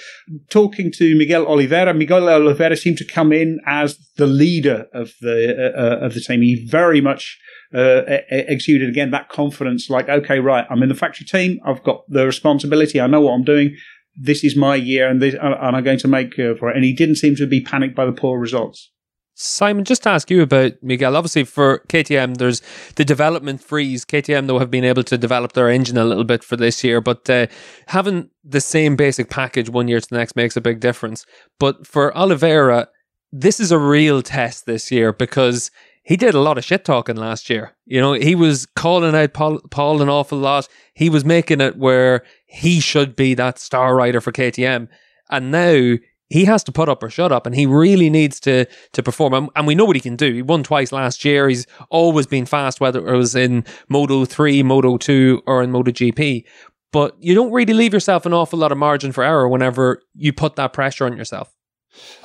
talking to Miguel Oliveira, Miguel Oliveira seemed to come in as the leader of the uh, of the team. He very much uh, exuded again that confidence, like, okay, right, I'm in the factory team, I've got the responsibility, I know what I'm doing. This is my year, and, this, and I'm going to make uh, for it. And he didn't seem to be panicked by the poor results. Simon, just to ask you about Miguel, obviously for K T M, there's the development freeze. K T M, though, have been able to develop their engine a little bit for this year, but uh, having the same basic package one year to the next makes a big difference. But for Oliveira, this is a real test this year because he did a lot of shit talking last year. You know, he was calling out Paul, Paul an awful lot. He was making it where he should be that star rider for K T M. And now he has to put up or shut up, and he really needs to to perform. And, and we know what he can do. He won twice last year. He's always been fast, whether it was in Moto three, Moto two, or in MotoGP. But you don't really leave yourself an awful lot of margin for error whenever you put that pressure on yourself.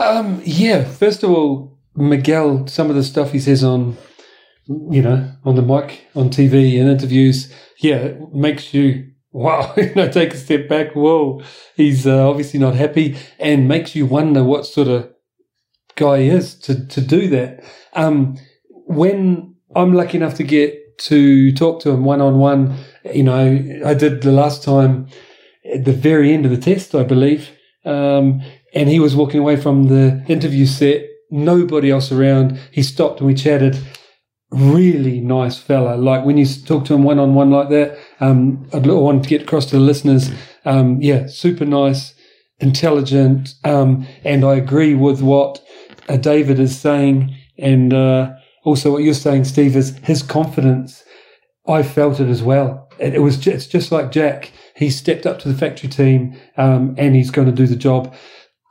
Um, yeah, first of all, Miguel, some of the stuff he says on, you know, on the mic, on T V and interviews, yeah, it makes you, wow, you know, take a step back. Whoa, he's uh, obviously not happy, and makes you wonder what sort of guy he is to, to do that. Um, when I'm lucky enough to get to talk to him one-on-one, you know, I did the last time at the very end of the test, I believe, um, and he was walking away from the interview set. Nobody else around. He stopped and we chatted. Really nice fella. Like, when you talk to him one-on-one like that, um, I want to get across to the listeners. Um, yeah, super nice, intelligent, um, and I agree with what uh, David is saying, and uh, also what you're saying, Steve, is his confidence. I felt it as well. It, it was just, it's just like Jack. He stepped up to the factory team, um, and he's going to do the job.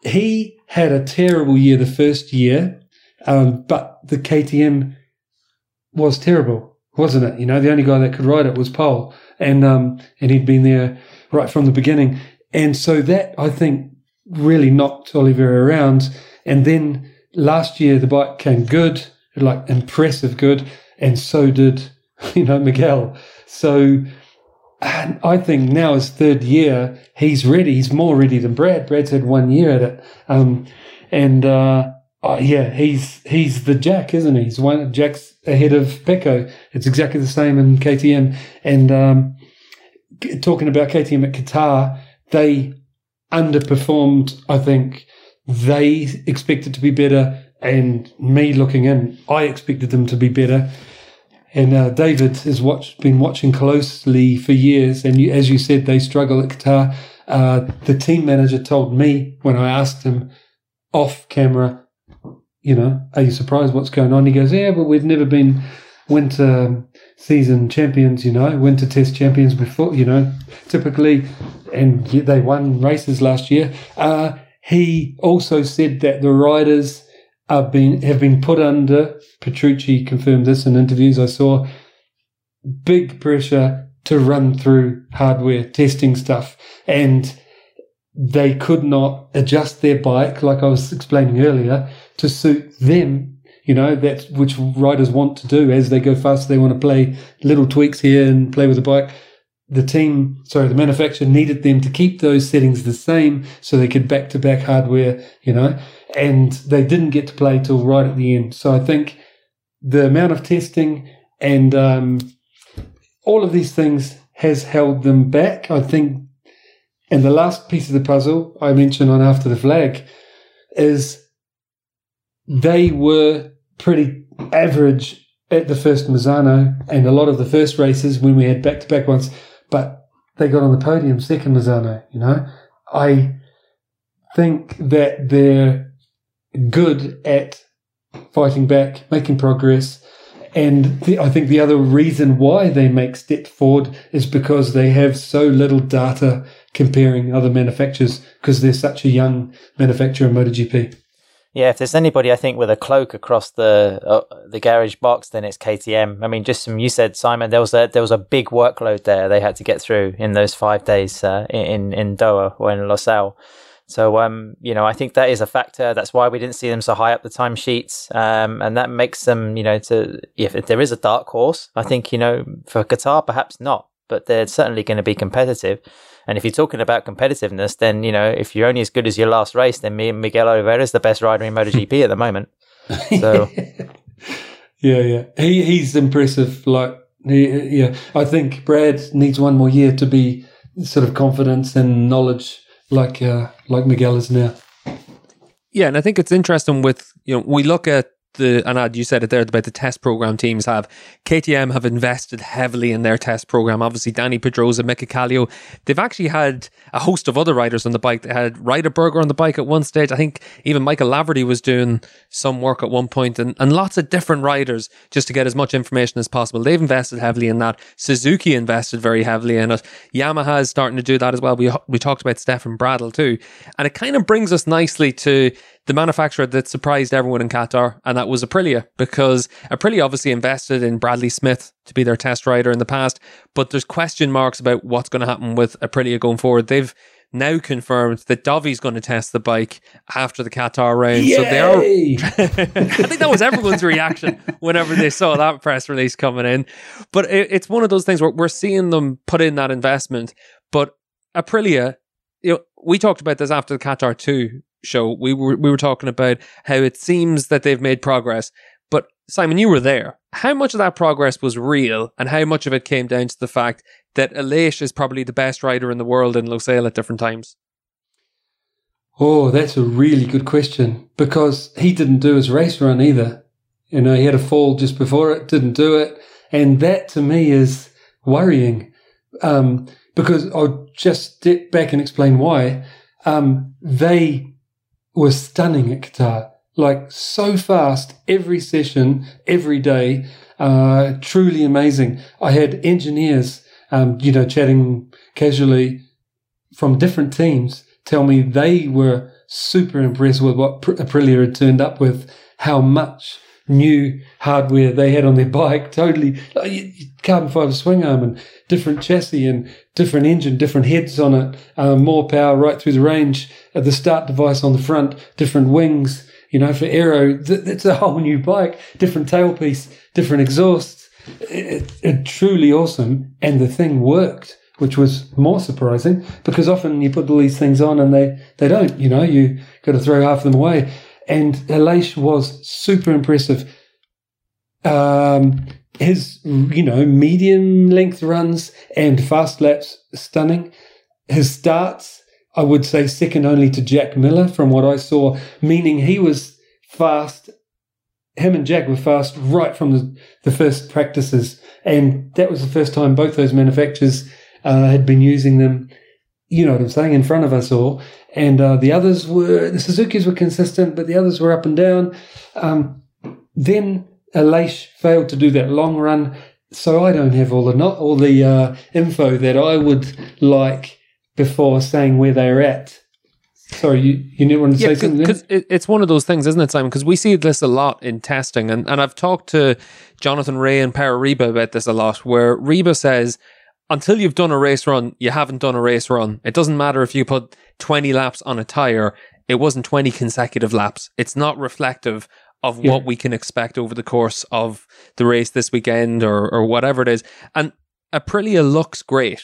He had a terrible year the first year, um, but the K T M was terrible, wasn't it? You know, the only guy that could ride it was Pol, and um, and he'd been there right from the beginning. And so that, I think, really knocked Oliveira around. And then last year the bike came good, like impressive good, and so did, you know, Miguel. So and I think now his third year, he's ready. He's more ready than Brad. Brad's had one year at it. Um, and uh, oh, yeah, he's he's the Jack, isn't he? He's one, Jack's ahead of Pecco. It's exactly the same in K T M. And um, talking about K T M at Qatar, they underperformed, I think. They expected to be better, and me looking in, I expected them to be better. And uh, David has watched, been watching closely for years, and you, as you said, they struggle at Qatar. Uh, the team manager told me when I asked him off camera, you know, are you surprised what's going on? He goes, yeah, but we've never been winter season champions, you know, winter test champions before, you know, typically, and they won races last year. Uh, he also said that the riders Have been have been put under, Petrucci confirmed this in interviews I saw, big pressure to run through hardware testing stuff, and they could not adjust their bike, like I was explaining earlier, to suit them. You know, that's which riders want to do as they go faster. They want to play little tweaks here and play with the bike. The team, sorry, the manufacturer needed them to keep those settings the same so they could back-to-back hardware, you know, and they didn't get to play till right at the end. So I think the amount of testing and um, all of these things has held them back, I think. And the last piece of the puzzle I mentioned on After the Flag is they were pretty average at the first Misano and a lot of the first races when we had back-to-back ones. But they got on the podium, second Misano, you know. I think that they're good at fighting back, making progress. And the, I think the other reason why they make steps forward is because they have so little data comparing other manufacturers, because they're such a young manufacturer in MotoGP. Yeah, if there's anybody, I think, with a cloak across the uh, the garage box, then it's K T M. I mean, just some, you said, Simon, there was a, there was a big workload there they had to get through in those five days uh, in, in Doha or in Losail. So, um, you know, I think that is a factor. That's why we didn't see them so high up the timesheets. Um, and that makes them, you know, to if, if there is a dark horse, I think, you know, for Qatar, perhaps not, but they're certainly going to be competitive. And if you're talking about competitiveness, then, you know, if you're only as good as your last race, then me and Miguel Oliveira is the best rider in MotoGP at the moment. So, yeah, yeah. He, he's impressive. Like, he, yeah, I think Brad needs one more year to be sort of confidence and knowledge like, uh, like Miguel is now. Yeah. And I think it's interesting with, you know, we look at, The, and you said it there about the test program teams have. K T M have invested heavily in their test program. Obviously, Danny Pedrosa, Mika Kallio. They've actually had a host of other riders on the bike. They had Ryderberger on the bike at one stage. I think even Michael Laverty was doing some work at one point, and, and lots of different riders just to get as much information as possible. They've invested heavily in that. Suzuki invested very heavily in it. Yamaha is starting to do that as well. We, we talked about Stefan Bradl too. And it kind of brings us nicely to the manufacturer that surprised everyone in Qatar, and that was Aprilia, because Aprilia obviously invested in Bradley Smith to be their test rider in the past, but there's question marks about what's going to happen with Aprilia going forward. They've now confirmed that Davi's going to test the bike after the Qatar round. Yay! So they are. I think that was everyone's reaction whenever they saw that press release coming in. But it, it's one of those things where we're seeing them put in that investment. But Aprilia, you know, we talked about this after the Qatar two show. We were we were talking about how it seems that they've made progress. But Simon, you were there. How much of that progress was real, and how much of it came down to the fact that Aleix is probably the best rider in the world in Losail at different times? Oh, that's a really good question, because he didn't do his race run either. You know, he had a fall just before it, didn't do it. And that to me is worrying, um, because I'll just step back and explain why. Um, they were stunning at Qatar, like so fast, every session, every day, uh, truly amazing. I had engineers, um, you know, chatting casually from different teams tell me they were super impressed with what Aprilia had turned up with, how much new hardware they had on their bike. Totally carbon fiber swing arm and different chassis and different engine, different heads on it, um, more power right through the range, uh, the start device on the front, different wings, you know, for aero. Th- it's a whole new bike, different tailpiece, different exhausts. It, it truly awesome. And the thing worked, which was more surprising, because often you put all these things on and they, they don't, you know, you got to throw half of them away. And Aleix was super impressive. Um, his, you know, medium length runs and fast laps, stunning. His starts, I would say second only to Jack Miller from what I saw, meaning he was fast. Him and Jack were fast right from the, the first practices. And that was the first time both those manufacturers Uh, had been using them, you know what I'm saying, in front of us all. And uh, the others were, the Suzukis were consistent, but the others were up and down. Um, then Aleix failed to do that long run, so I don't have all the not all the uh, info that I would like before saying where they're at. Sorry, you, you didn't want to yeah, say something? Because it, it's one of those things, isn't it, Simon? Because we see this a lot in testing, and, and I've talked to Jonathan Ray and Para Reba about this a lot, where Reba says, until you've done a race run, you haven't done a race run. It doesn't matter if you put twenty laps on a tire. It wasn't twenty consecutive laps. It's not reflective of yeah. what we can expect over the course of the race this weekend or, or whatever it is. And Aprilia looks great.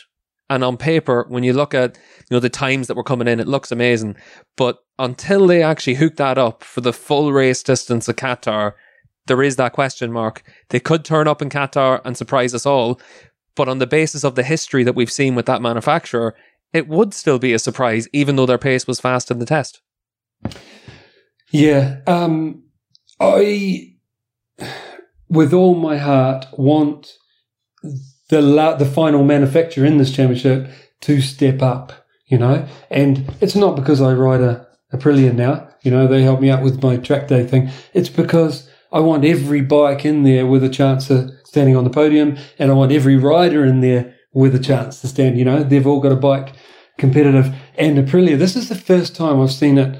And on paper, when you look at, you know, the times that were coming in, it looks amazing. But until they actually hook that up for the full race distance of Qatar, there is that question mark. They could turn up in Qatar and surprise us all. But on the basis of the history that we've seen with that manufacturer, it would still be a surprise, even though their pace was fast in the test. Yeah. Um, I, with all my heart, want the la- the final manufacturer in this championship to step up, you know. And it's not because I ride a Aprilia now. You know, they help me out with my track day thing. It's because I want every bike in there with a chance to standing on the podium, and I want every rider in there with a chance to stand. You know, they've all got a bike competitive. And Aprilia, this is the first time I've seen it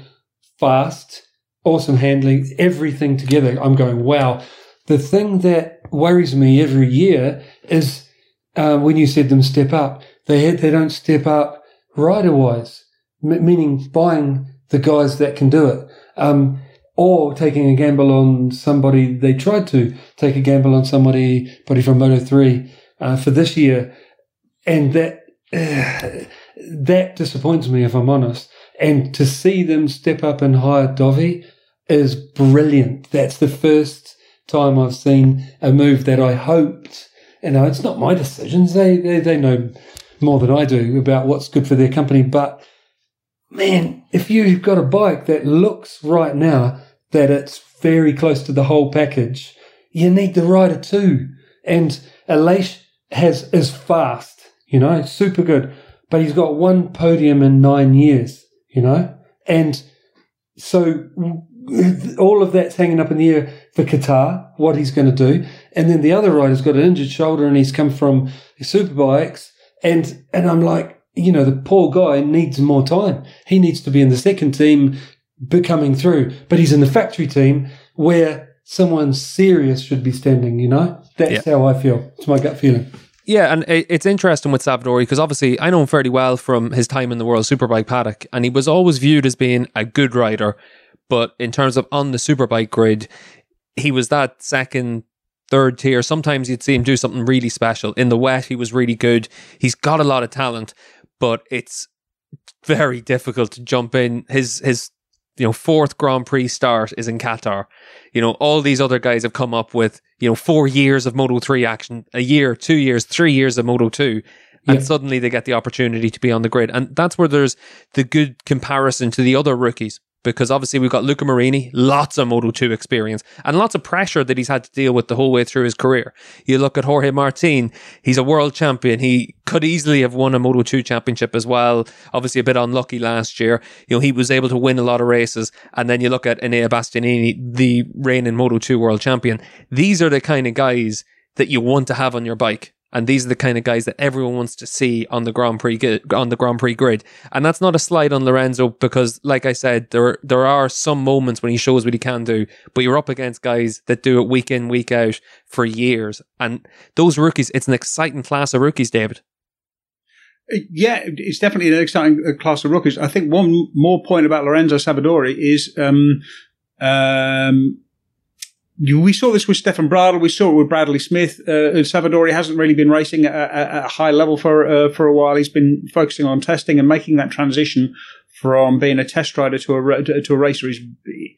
fast, awesome handling, everything together. I'm going, wow. The thing that worries me every year is uh, when you said them step up, they had, they don't step up rider-wise, m- meaning buying the guys that can do it. Um, Or taking a gamble on somebody, they tried to take a gamble on somebody, buddy from Moto three uh, for this year, and that uh, that disappoints me if I'm honest. And to see them step up and hire Dovi is brilliant. That's the first time I've seen a move that I hoped. You know, it's not my decisions; they they they know more than I do about what's good for their company, but. Man, if you've got a bike that looks right now that it's very close to the whole package, you need the rider too. And Aleix has is fast, you know, super good. But he's got one podium in nine years, you know. And so all of that's hanging up in the air for Qatar, what he's going to do. And then the other rider's got an injured shoulder and he's come from superbikes. And, and I'm like, you know, the poor guy needs more time. He needs to be in the second team coming through, but he's in the factory team where someone serious should be standing, you know? That's yeah. how I feel. It's my gut feeling. Yeah, and it's interesting with Savadori because obviously I know him fairly well from his time in the World Superbike paddock, and he was always viewed as being a good rider, but in terms of on the Superbike grid, he was that second, third tier. Sometimes you'd see him do something really special. In the wet, he was really good. He's got a lot of talent, but it's very difficult to jump in. His, his, you know, fourth Grand Prix start is in Qatar. You know, all these other guys have come up with, you know, four years of Moto three action, a year, two years, three years of Moto two. And yeah. suddenly they get the opportunity to be on the grid. And that's where there's the good comparison to the other rookies, because obviously we've got Luca Marini, lots of Moto two experience and lots of pressure that he's had to deal with the whole way through his career. You look at Jorge Martín, he's a world champion. He could easily have won a Moto two championship as well. Obviously a bit unlucky last year. You know, he was able to win a lot of races. And then you look at Enea Bastianini, the reigning Moto two world champion. These are the kind of guys that you want to have on your bike. And these are the kind of guys that everyone wants to see on the Grand Prix on the Grand Prix grid. And that's not a slide on Lorenzo, because, like I said, there there are some moments when he shows what he can do, but you're up against guys that do it week in, week out for years. And those rookies, it's an exciting class of rookies, David. Yeah, it's definitely an exciting class of rookies. I think one more point about Lorenzo Savadori is... Um, um, We saw this with Stefan Bradl. We saw it with Bradley Smith. Uh, Savadori hasn't really been racing at, at a high level for uh, for a while. He's been focusing on testing and making that transition from being a test rider to a to a racer is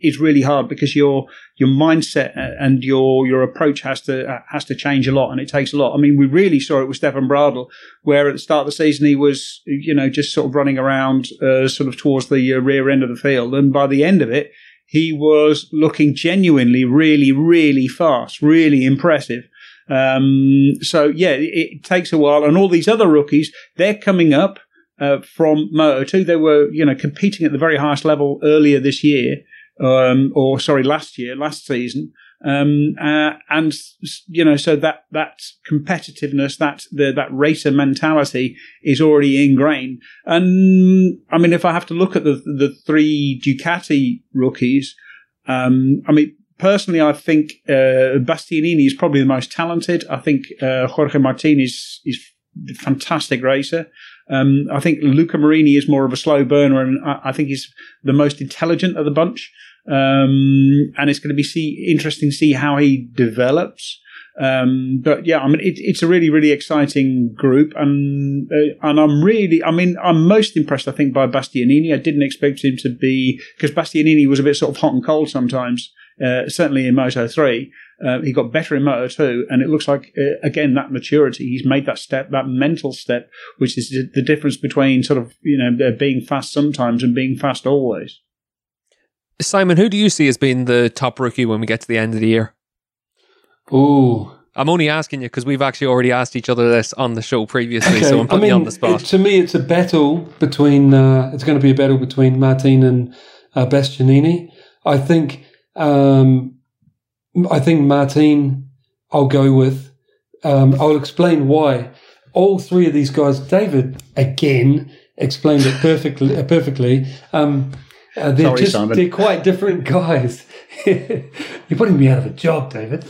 is really hard, because your your mindset and your your approach has to has to change a lot, and it takes a lot. I mean, we really saw it with Stefan Bradl, where at the start of the season he was you know just sort of running around uh, sort of towards the uh, rear end of the field, and by the end of it, he was looking genuinely really, really fast, really impressive. Um, so, yeah, it, it takes a while. And all these other rookies, they're coming up uh, from Moto two. They were, you know, competing at the very highest level earlier this year, um, or sorry, last year, last season. Um, uh, and, you know, so that, that competitiveness, that, the, that racer mentality is already ingrained. And I mean, if I have to look at the, the three Ducati rookies, um, I mean, personally, I think, uh, Bastianini is probably the most talented. I think, uh, Jorge Martín is, is a fantastic racer. Um, I think Luca Marini is more of a slow burner, and I, I think he's the most intelligent of the bunch. Um, and it's going to be see, interesting to see how he develops. Um, but yeah, I mean, it, it's a really, really exciting group. And, uh, and I'm really, I mean, I'm most impressed, I think, by Bastianini. I didn't expect him to be, because Bastianini was a bit sort of hot and cold sometimes, uh, certainly in Moto three. Uh, he got better in Moto two, and it looks like, uh, again, that maturity. He's made that step, that mental step, which is the difference between sort of, you know, being fast sometimes and being fast always. Simon, who do you see as being the top rookie when we get to the end of the year? Ooh. I'm only asking you because we've actually already asked each other this on the show previously, okay. So I'm putting I mean, you on the spot. It, to me, it's a battle between, uh, it's going to be a battle between Martin and uh, Bastianini. I think, um, I think Martin I'll go with. Um, I'll explain why. All three of these guys, David, again, explained it perfectly. Uh, perfectly. Um, Uh, they're, Sorry, just, Simon. They're quite different guys. You're putting me out of a job, David.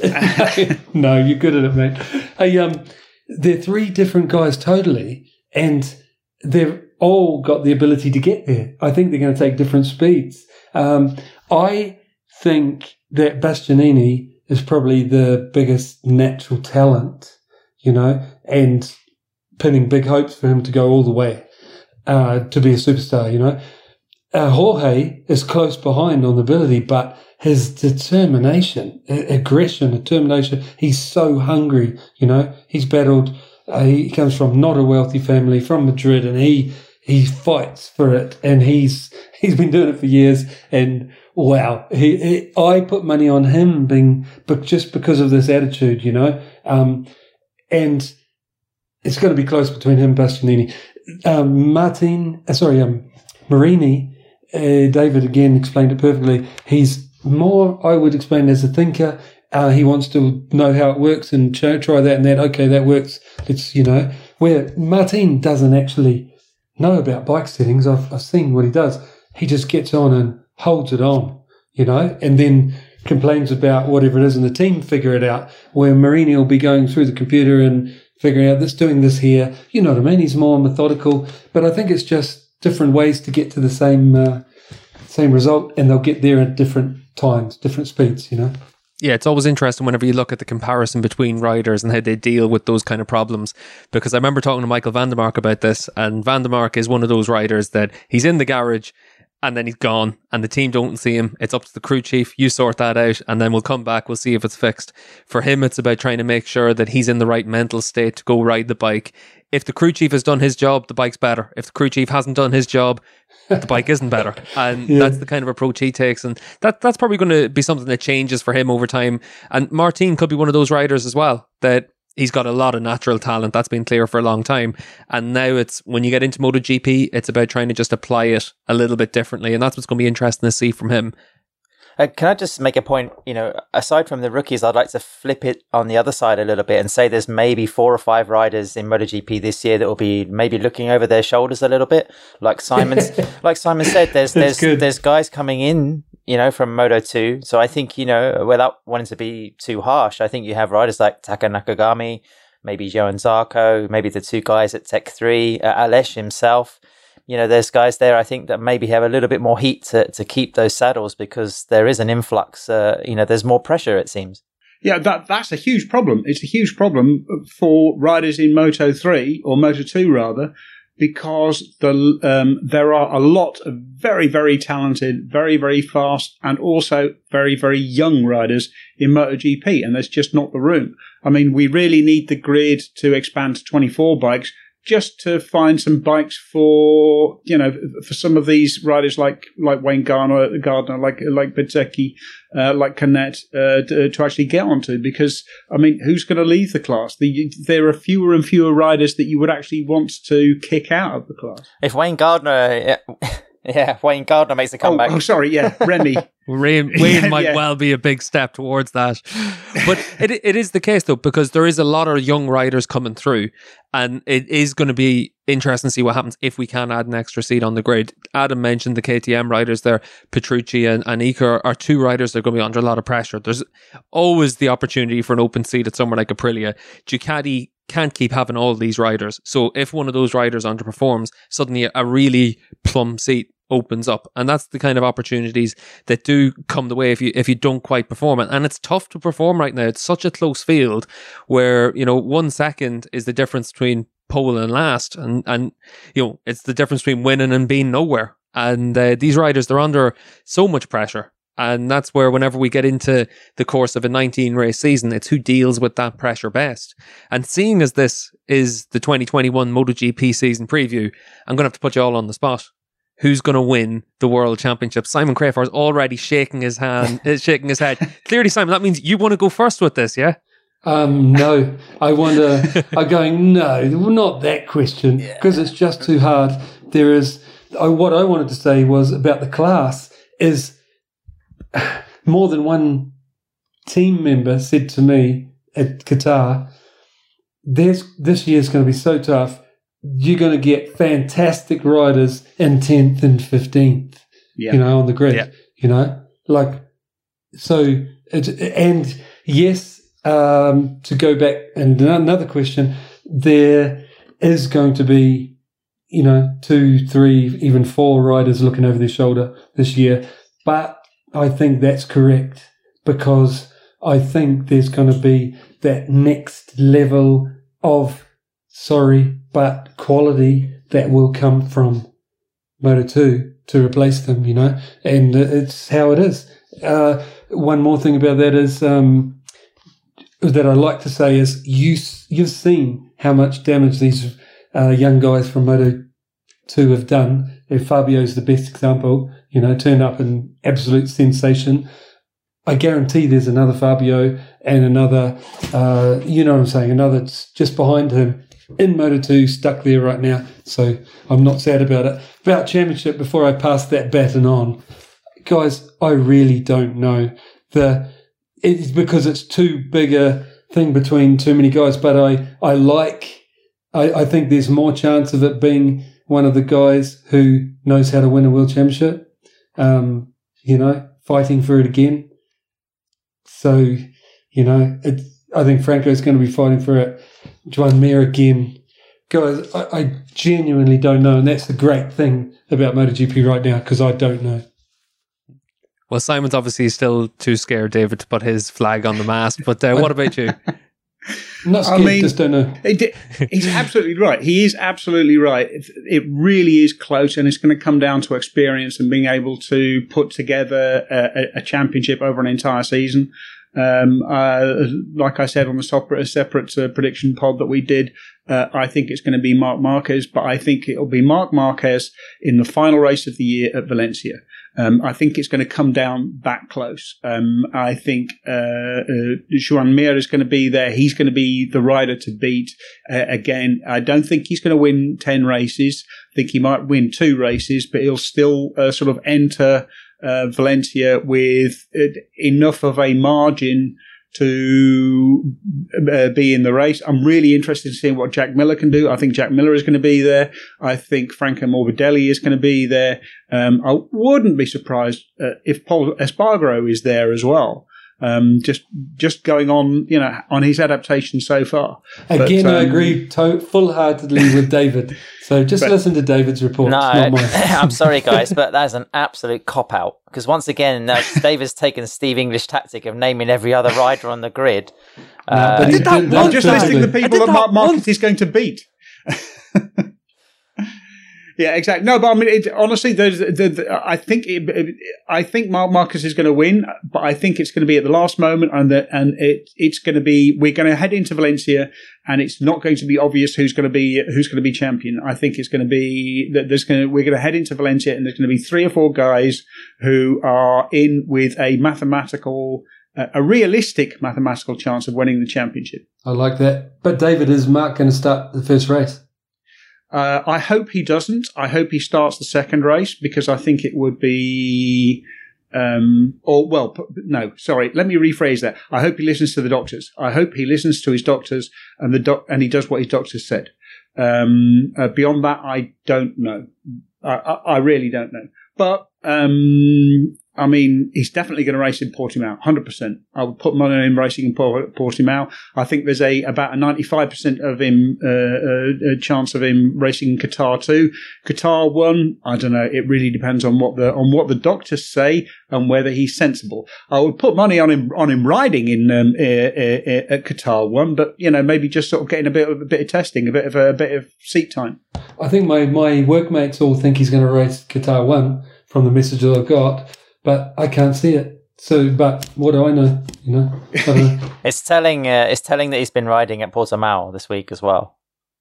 No, you're good at it, mate. Hey, um, they're three different guys totally, and they've all got the ability to get there. I think they're going to take different speeds. Um, I think that Bastianini is probably the biggest natural talent, you know, and pinning big hopes for him to go all the way uh, to be a superstar, you know. Uh, Jorge is close behind on ability, but his determination, aggression, determination, he's so hungry, you know. He's battled, uh, he comes from not a wealthy family, from Madrid, and he he fights for it, and he's he's been doing it for years, and wow. He, he, I put money on him being, but just because of this attitude, you know. Um, and it's going to be close between him and Bastianini. Um, Martin, uh, sorry, um, Marini, Uh, David, again, explained it perfectly. He's more, I would explain, as a thinker. Uh, he wants to know how it works and try that and that. Okay, that works. Let's, you know. Where Martin doesn't actually know about bike settings. I've, I've seen what he does. He just gets on and holds it on, you know, and then complains about whatever it is and the team figure it out. Where Marini will be going through the computer and figuring out this, doing this here. You know what I mean? He's more methodical. But I think it's just different ways to get to the same uh, same result, and they'll get there at different times, different speeds, you know. Yeah, it's always interesting whenever you look at the comparison between riders and how they deal with those kind of problems, because I remember talking to Michael van der Mark about this, and van der Mark is one of those riders that he's in the garage and then he's gone and the team don't see him. It's up to the crew chief. You sort that out and then we'll come back. We'll see if it's fixed. For him, it's about trying to make sure that he's in the right mental state to go ride the bike. If the crew chief has done his job, the bike's better. If the crew chief hasn't done his job, the bike isn't better. And yeah. That's the kind of approach he takes. And that that's probably going to be something that changes for him over time. And Martin could be one of those riders as well that... he's got a lot of natural talent. That's been clear for a long time. And now it's, when you get into MotoGP, it's about trying to just apply it a little bit differently. And that's what's going to be interesting to see from him. Uh, can I just make a point, you know, aside from the rookies, I'd like to flip it on the other side a little bit and say there's maybe four or five riders in MotoGP this year that will be maybe looking over their shoulders a little bit. Like Simon's, like Simon said, there's, there's, good. there's guys coming in, you know, from Moto two. So I think, you know, without wanting to be too harsh, I think you have riders like Taka Nakagami, maybe Joan Zarco, maybe the two guys at Tech three, uh, Aleix himself. You know, there's guys there, I think, that maybe have a little bit more heat to, to keep those saddles because there is an influx. Uh, you know, there's more pressure, it seems. Yeah, that that's a huge problem. It's a huge problem for riders in Moto three or Moto two, rather, because the um, there are a lot of very, very talented, very, very fast and also very, very young riders in MotoGP, and there's just not the room. I mean, we really need the grid to expand to twenty-four bikes, just to find some bikes for, you know, for some of these riders like, like Wayne Gardner, Gardner, like, like Bezzecchi, uh, like Canet, uh, to, to actually get onto. Because, I mean, who's going to leave the class? The, there are fewer and fewer riders that you would actually want to kick out of the class. If Wayne Gardner, yeah, yeah Wayne Gardner makes a comeback. Oh, oh sorry. Yeah. Remy. Wayne, Wayne might yeah. well be a big step towards that. But it it is the case, though, because there is a lot of young riders coming through, and it is going to be interesting to see what happens if we can add an extra seat on the grid. Adam mentioned the K T M riders there. Petrucci and, and Iker are two riders that are going to be under a lot of pressure. There's always the opportunity for an open seat at somewhere like Aprilia. Ducati can't keep having all these riders. So if one of those riders underperforms, suddenly a really plumb seat opens up, and that's the kind of opportunities that do come the way if you if you don't quite perform it. And it's tough to perform right now. It's such a close field where, you know, one second is the difference between pole and last, and and you know, it's the difference between winning and being nowhere. And uh, these riders, they're under so much pressure, and that's where whenever we get into the course of a nineteen race season, it's who deals with that pressure best. And seeing as this is the twenty twenty-one MotoGP season preview, I'm gonna have to put you all on the spot. Who's going to win the World Championship? Simon Crayford is already shaking his hand, shaking his head. Clearly, Simon, that means you want to go first with this, yeah? Um, no, I want to. I'm going no, not that question, because yeah. it's just too hard. There is I, what I wanted to say was about the class is more than one team member said to me at Qatar, "This this year is going to be so tough. You're going to get fantastic riders in tenth and fifteenth, yeah. you know, on the grid, yeah. you know, like, so, it, and yes, um, to go back and another question, there is going to be, you know, two, three, even four riders looking over their shoulder this year. But I think that's correct, because I think there's going to be that next level of, sorry, but quality that will come from Moto two to replace them, you know, and it's how it is. Uh, one more thing about that is um, that I like to say is you, you've seen how much damage these uh, young guys from Moto two have done. If Fabio's the best example, you know, turned up an absolute sensation. I guarantee there's another Fabio and another, uh, you know what I'm saying, another just behind him in Moto two, stuck there right now. So I'm not sad about it. About championship, before I pass that baton on, guys, I really don't know. The it's because it's too big a thing between too many guys. But I, I like, I, I think there's more chance of it being one of the guys who knows how to win a world championship, um, you know, fighting for it again. So, you know, it's, I think Franco's going to be fighting for it. Joan Mir again. Guys, I, I genuinely don't know, and that's the great thing about MotoGP right now, because I don't know. Well, Simon's obviously still too scared, David, to put his flag on the mast, but uh, what about you? I'm not scared, I mean, just don't know. It, he's absolutely right. He is absolutely right. It, it really is close, and it's going to come down to experience and being able to put together a, a, a championship over an entire season. Um, uh, like I said on the separate, separate uh, prediction pod that we did, uh, I think it's going to be Mark Márquez, but I think it'll be Mark Márquez in the final race of the year at Valencia. Um, I think it's going to come down that close. Um, I think uh, uh, Joan Mir is going to be there. He's going to be the rider to beat. Uh, again, I don't think he's going to win ten races. I think he might win two races, but he'll still uh, sort of enter uh, Valencia with enough of a margin to uh, be in the race. I'm really interested in seeing what Jack Miller can do. I think Jack Miller is going to be there. I think Franco Morbidelli is going to be there. Um, I wouldn't be surprised uh, if Pol Espargaró is there as well. Um, just just going on, you know, on his adaptation so far. Again, but, um, I agree to- full-heartedly with David. So just but, listen to David's report. No, I'm sorry, guys, but that's an absolute cop-out. Because once again, uh, David's taken Steve English tactic of naming every other rider on the grid. No, uh, I did that I'm that just listing the people that, that Mark Márquez is going to beat. Yeah, exactly. No, but I mean, it, honestly, there's, the, the, I think it, it, I think Mark Márquez is going to win, but I think it's going to be at the last moment, and the, and it it's going to be we're going to head into Valencia, and it's not going to be obvious who's going to be who's going to be champion. I think it's going to be that there's going to, we're going to head into Valencia, and there's going to be three or four guys who are in with a mathematical. a realistic mathematical chance of winning the championship. I like that. But David, is Mark going to start the first race? Uh, I hope he doesn't. I hope he starts the second race because I think it would be... Um, or, well, no, sorry. Let me rephrase that. I hope he listens to the doctors. I hope he listens to his doctors and the doc- and he does what his doctors said. Um, uh, beyond that, I don't know. I, I, I really don't know. But... Um, I mean, he's definitely going to race in Portimão, one hundred percent. I would put money on him racing in Portimão. I think there's a about a ninety-five percent of him uh, uh, chance of him racing in Qatar too. Qatar one, I don't know. It really depends on what the on what the doctors say and whether he's sensible. I would put money on him on him riding in um, uh, uh, uh, at Qatar one, but you know maybe just sort of getting a bit of a bit of testing, a bit of a, a bit of seat time. I think my my workmates all think he's going to race Qatar one from the message that I've got. But I can't see it. So, but what do I know? You know, I don't know. It's telling. Uh, it's telling that he's been riding at Portimão this week as well.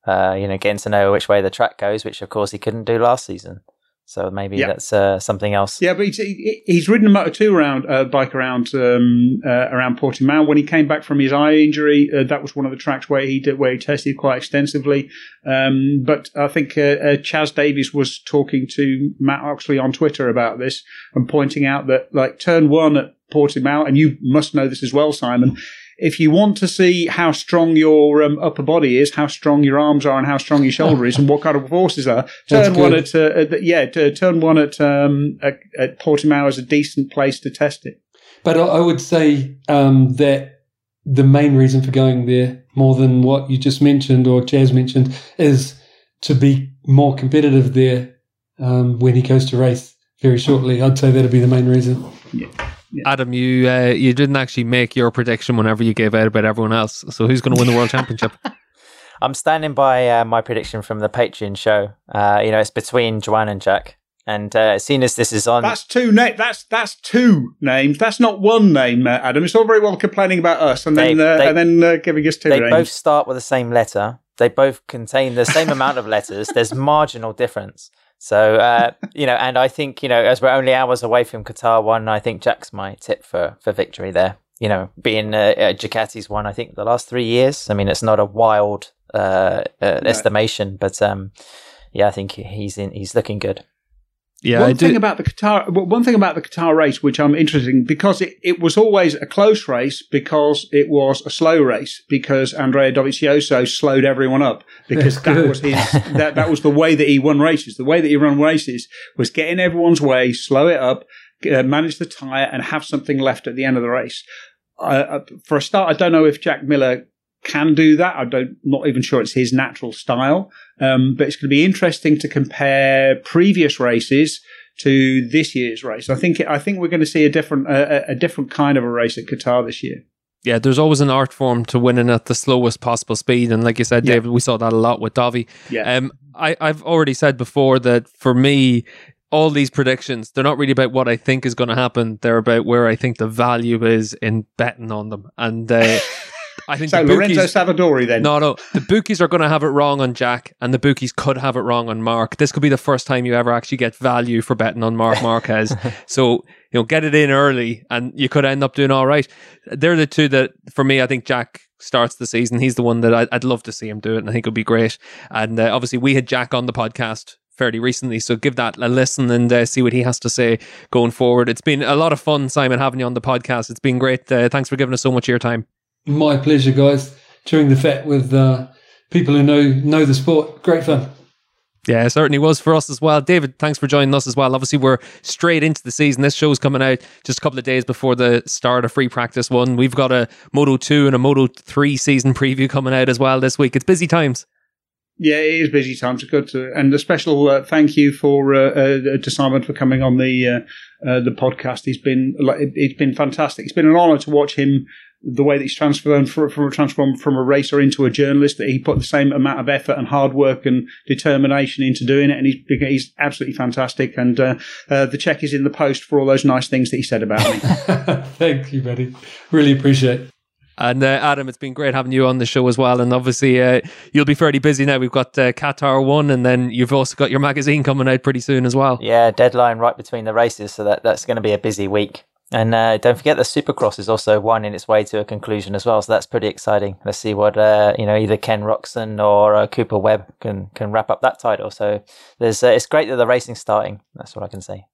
Uh, you know, getting to know which way the track goes, which of course he couldn't do last season. So maybe yeah. that's uh, something else. Yeah, but he's, he's ridden a Moto two around uh, bike around um, uh, around Portimão. When he came back from his eye injury, uh, that was one of the tracks where he did, where he tested quite extensively. Um, but I think uh, uh, Chaz Davies was talking to Matt Oxley on Twitter about this and pointing out that like turn one at Portimão, and you must know this as well, Simon. If you want to see how strong your um, upper body is, how strong your arms are, and how strong your shoulder is, and what kind of forces are, turn one at uh, at, yeah, t- turn one at um, at, at Portimão is a decent place to test it. But I would say um, that the main reason for going there, more than what you just mentioned or Chaz mentioned, is to be more competitive there um, when he goes to race very shortly. I'd say that'd be the main reason. Yeah. Yeah. Adam, you uh, you didn't actually make your prediction whenever you gave out about everyone else. So who's going to win the World Championship? I'm standing by uh, my prediction from the Patreon show. Uh, you know, it's between Joan and Jack. And uh, as soon as this is on, that's two na- That's that's two names. That's not one name, uh, Adam. It's all very well complaining about us and they, then uh, they, and then uh, giving us two names. They both start with the same letter. They both contain the same amount of letters. There's marginal difference. So, uh, you know, and I think, you know, as we're only hours away from Qatar one, I think Jack's my tip for, for victory there. You know, being uh, uh, Ducati's won, I think, the last three years. I mean, it's not a wild uh, uh, no. estimation, but um, yeah, I think he's in, he's looking good. Yeah, one I thing do. about the Qatar, one thing about the Qatar race, which I'm interested in, because it, it was always a close race because it was a slow race because Andrea Dovizioso slowed everyone up because That's that good. was his that, that was the way that he won races. The way that he ran races was get in everyone's way, slow it up, uh, manage the tire, and have something left at the end of the race. Uh, for a start, I don't know if Jack Miller can do that. I don't, not even sure it's his natural style. Um, but it's going to be interesting to compare previous races to this year's race. I think, I think we're going to see a different, a, a different kind of a race at Qatar this year. Yeah, there's always an art form to winning at the slowest possible speed. And like you said, yeah. David, we saw that a lot with Davi. Yeah. Um, I, I've already said before that for me, all these predictions, they're not really about what I think is going to happen. They're about where I think the value is in betting on them. And, uh, I think so the Lorenzo bookies, Savadori then. No, no. The bookies are going to have it wrong on Jack and the bookies could have it wrong on Mark. This could be the first time you ever actually get value for betting on Mark Marquez. So, you know, get it in early and you could end up doing all right. They're the two that, for me, I think Jack starts the season. He's the one that I'd, I'd love to see him do it and I think it'll be great. And uh, obviously we had Jack on the podcast fairly recently. So give that a listen and uh, see what he has to say going forward. It's been a lot of fun, Simon, having you on the podcast. It's been great. Uh, thanks for giving us so much of your time. My pleasure, guys. Cheering the fat with uh, people who know know the sport. Great fun. Yeah, it certainly was for us as well. David, thanks for joining us as well. Obviously, we're straight into the season. This show's coming out just a couple of days before the start of Free Practice one. We've got a Moto two and a Moto three season preview coming out as well this week. It's busy times. Yeah, it is busy times. Good, to, and a special uh, thank you for uh, uh, to Simon for coming on the uh, uh, the podcast. He's been it's been fantastic. It's been an honour to watch him. The way that he's transformed from, from, transformed from a racer into a journalist, that he put the same amount of effort and hard work and determination into doing it. And he's, he's absolutely fantastic. And uh, uh, the check is in the post for all those nice things that he said about me. Thank you, buddy. Really appreciate it. And uh, Adam, it's been great having you on the show as well. And obviously, uh, you'll be fairly busy now. We've got uh, Qatar one, and then you've also got your magazine coming out pretty soon as well. Yeah, deadline right between the races. So that, that's going to be a busy week. And uh, don't forget that Supercross is also one in its way to a conclusion as well. So that's pretty exciting. Let's see what, uh, you know, either Ken Roxon or uh, Cooper Webb can, can wrap up that title. So there's uh, it's great that the racing's starting. That's what I can say.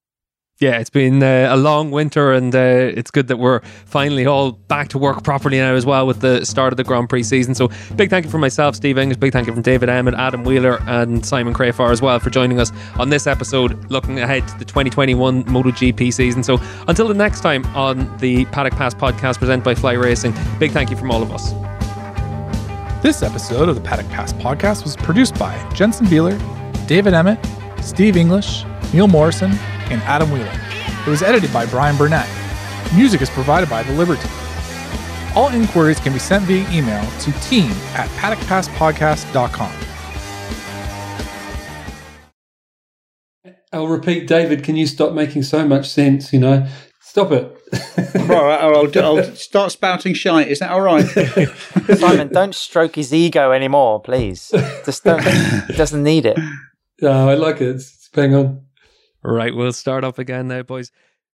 Yeah, it's been uh, a long winter, and uh, it's good that we're finally all back to work properly now as well with the start of the Grand Prix season. So big thank you from myself, Steve English, big thank you from David Emmett, Adam Wheeler and Simon Crafar as well for joining us on this episode looking ahead to the twenty twenty-one MotoGP season. So until the next time on the Paddock Pass podcast presented by Fly Racing, big thank you from all of us. This episode of the Paddock Pass podcast was produced by Jensen Wheeler, David Emmett, Steve English, Neil Morrison, and Adam Wheeler. It was edited by Brian Burnett. Music is provided by The Liberty. All inquiries can be sent via email to team at paddock pass podcast dot com. I'll repeat, David, can you stop making so much sense, you know? Stop it. All right, I'll, I'll, I'll start spouting shite. Is that all right? Simon, don't stroke his ego anymore, please. Just don't, he doesn't need it. No, I like it. It's, it's bang on. Right, we'll start off again now, boys.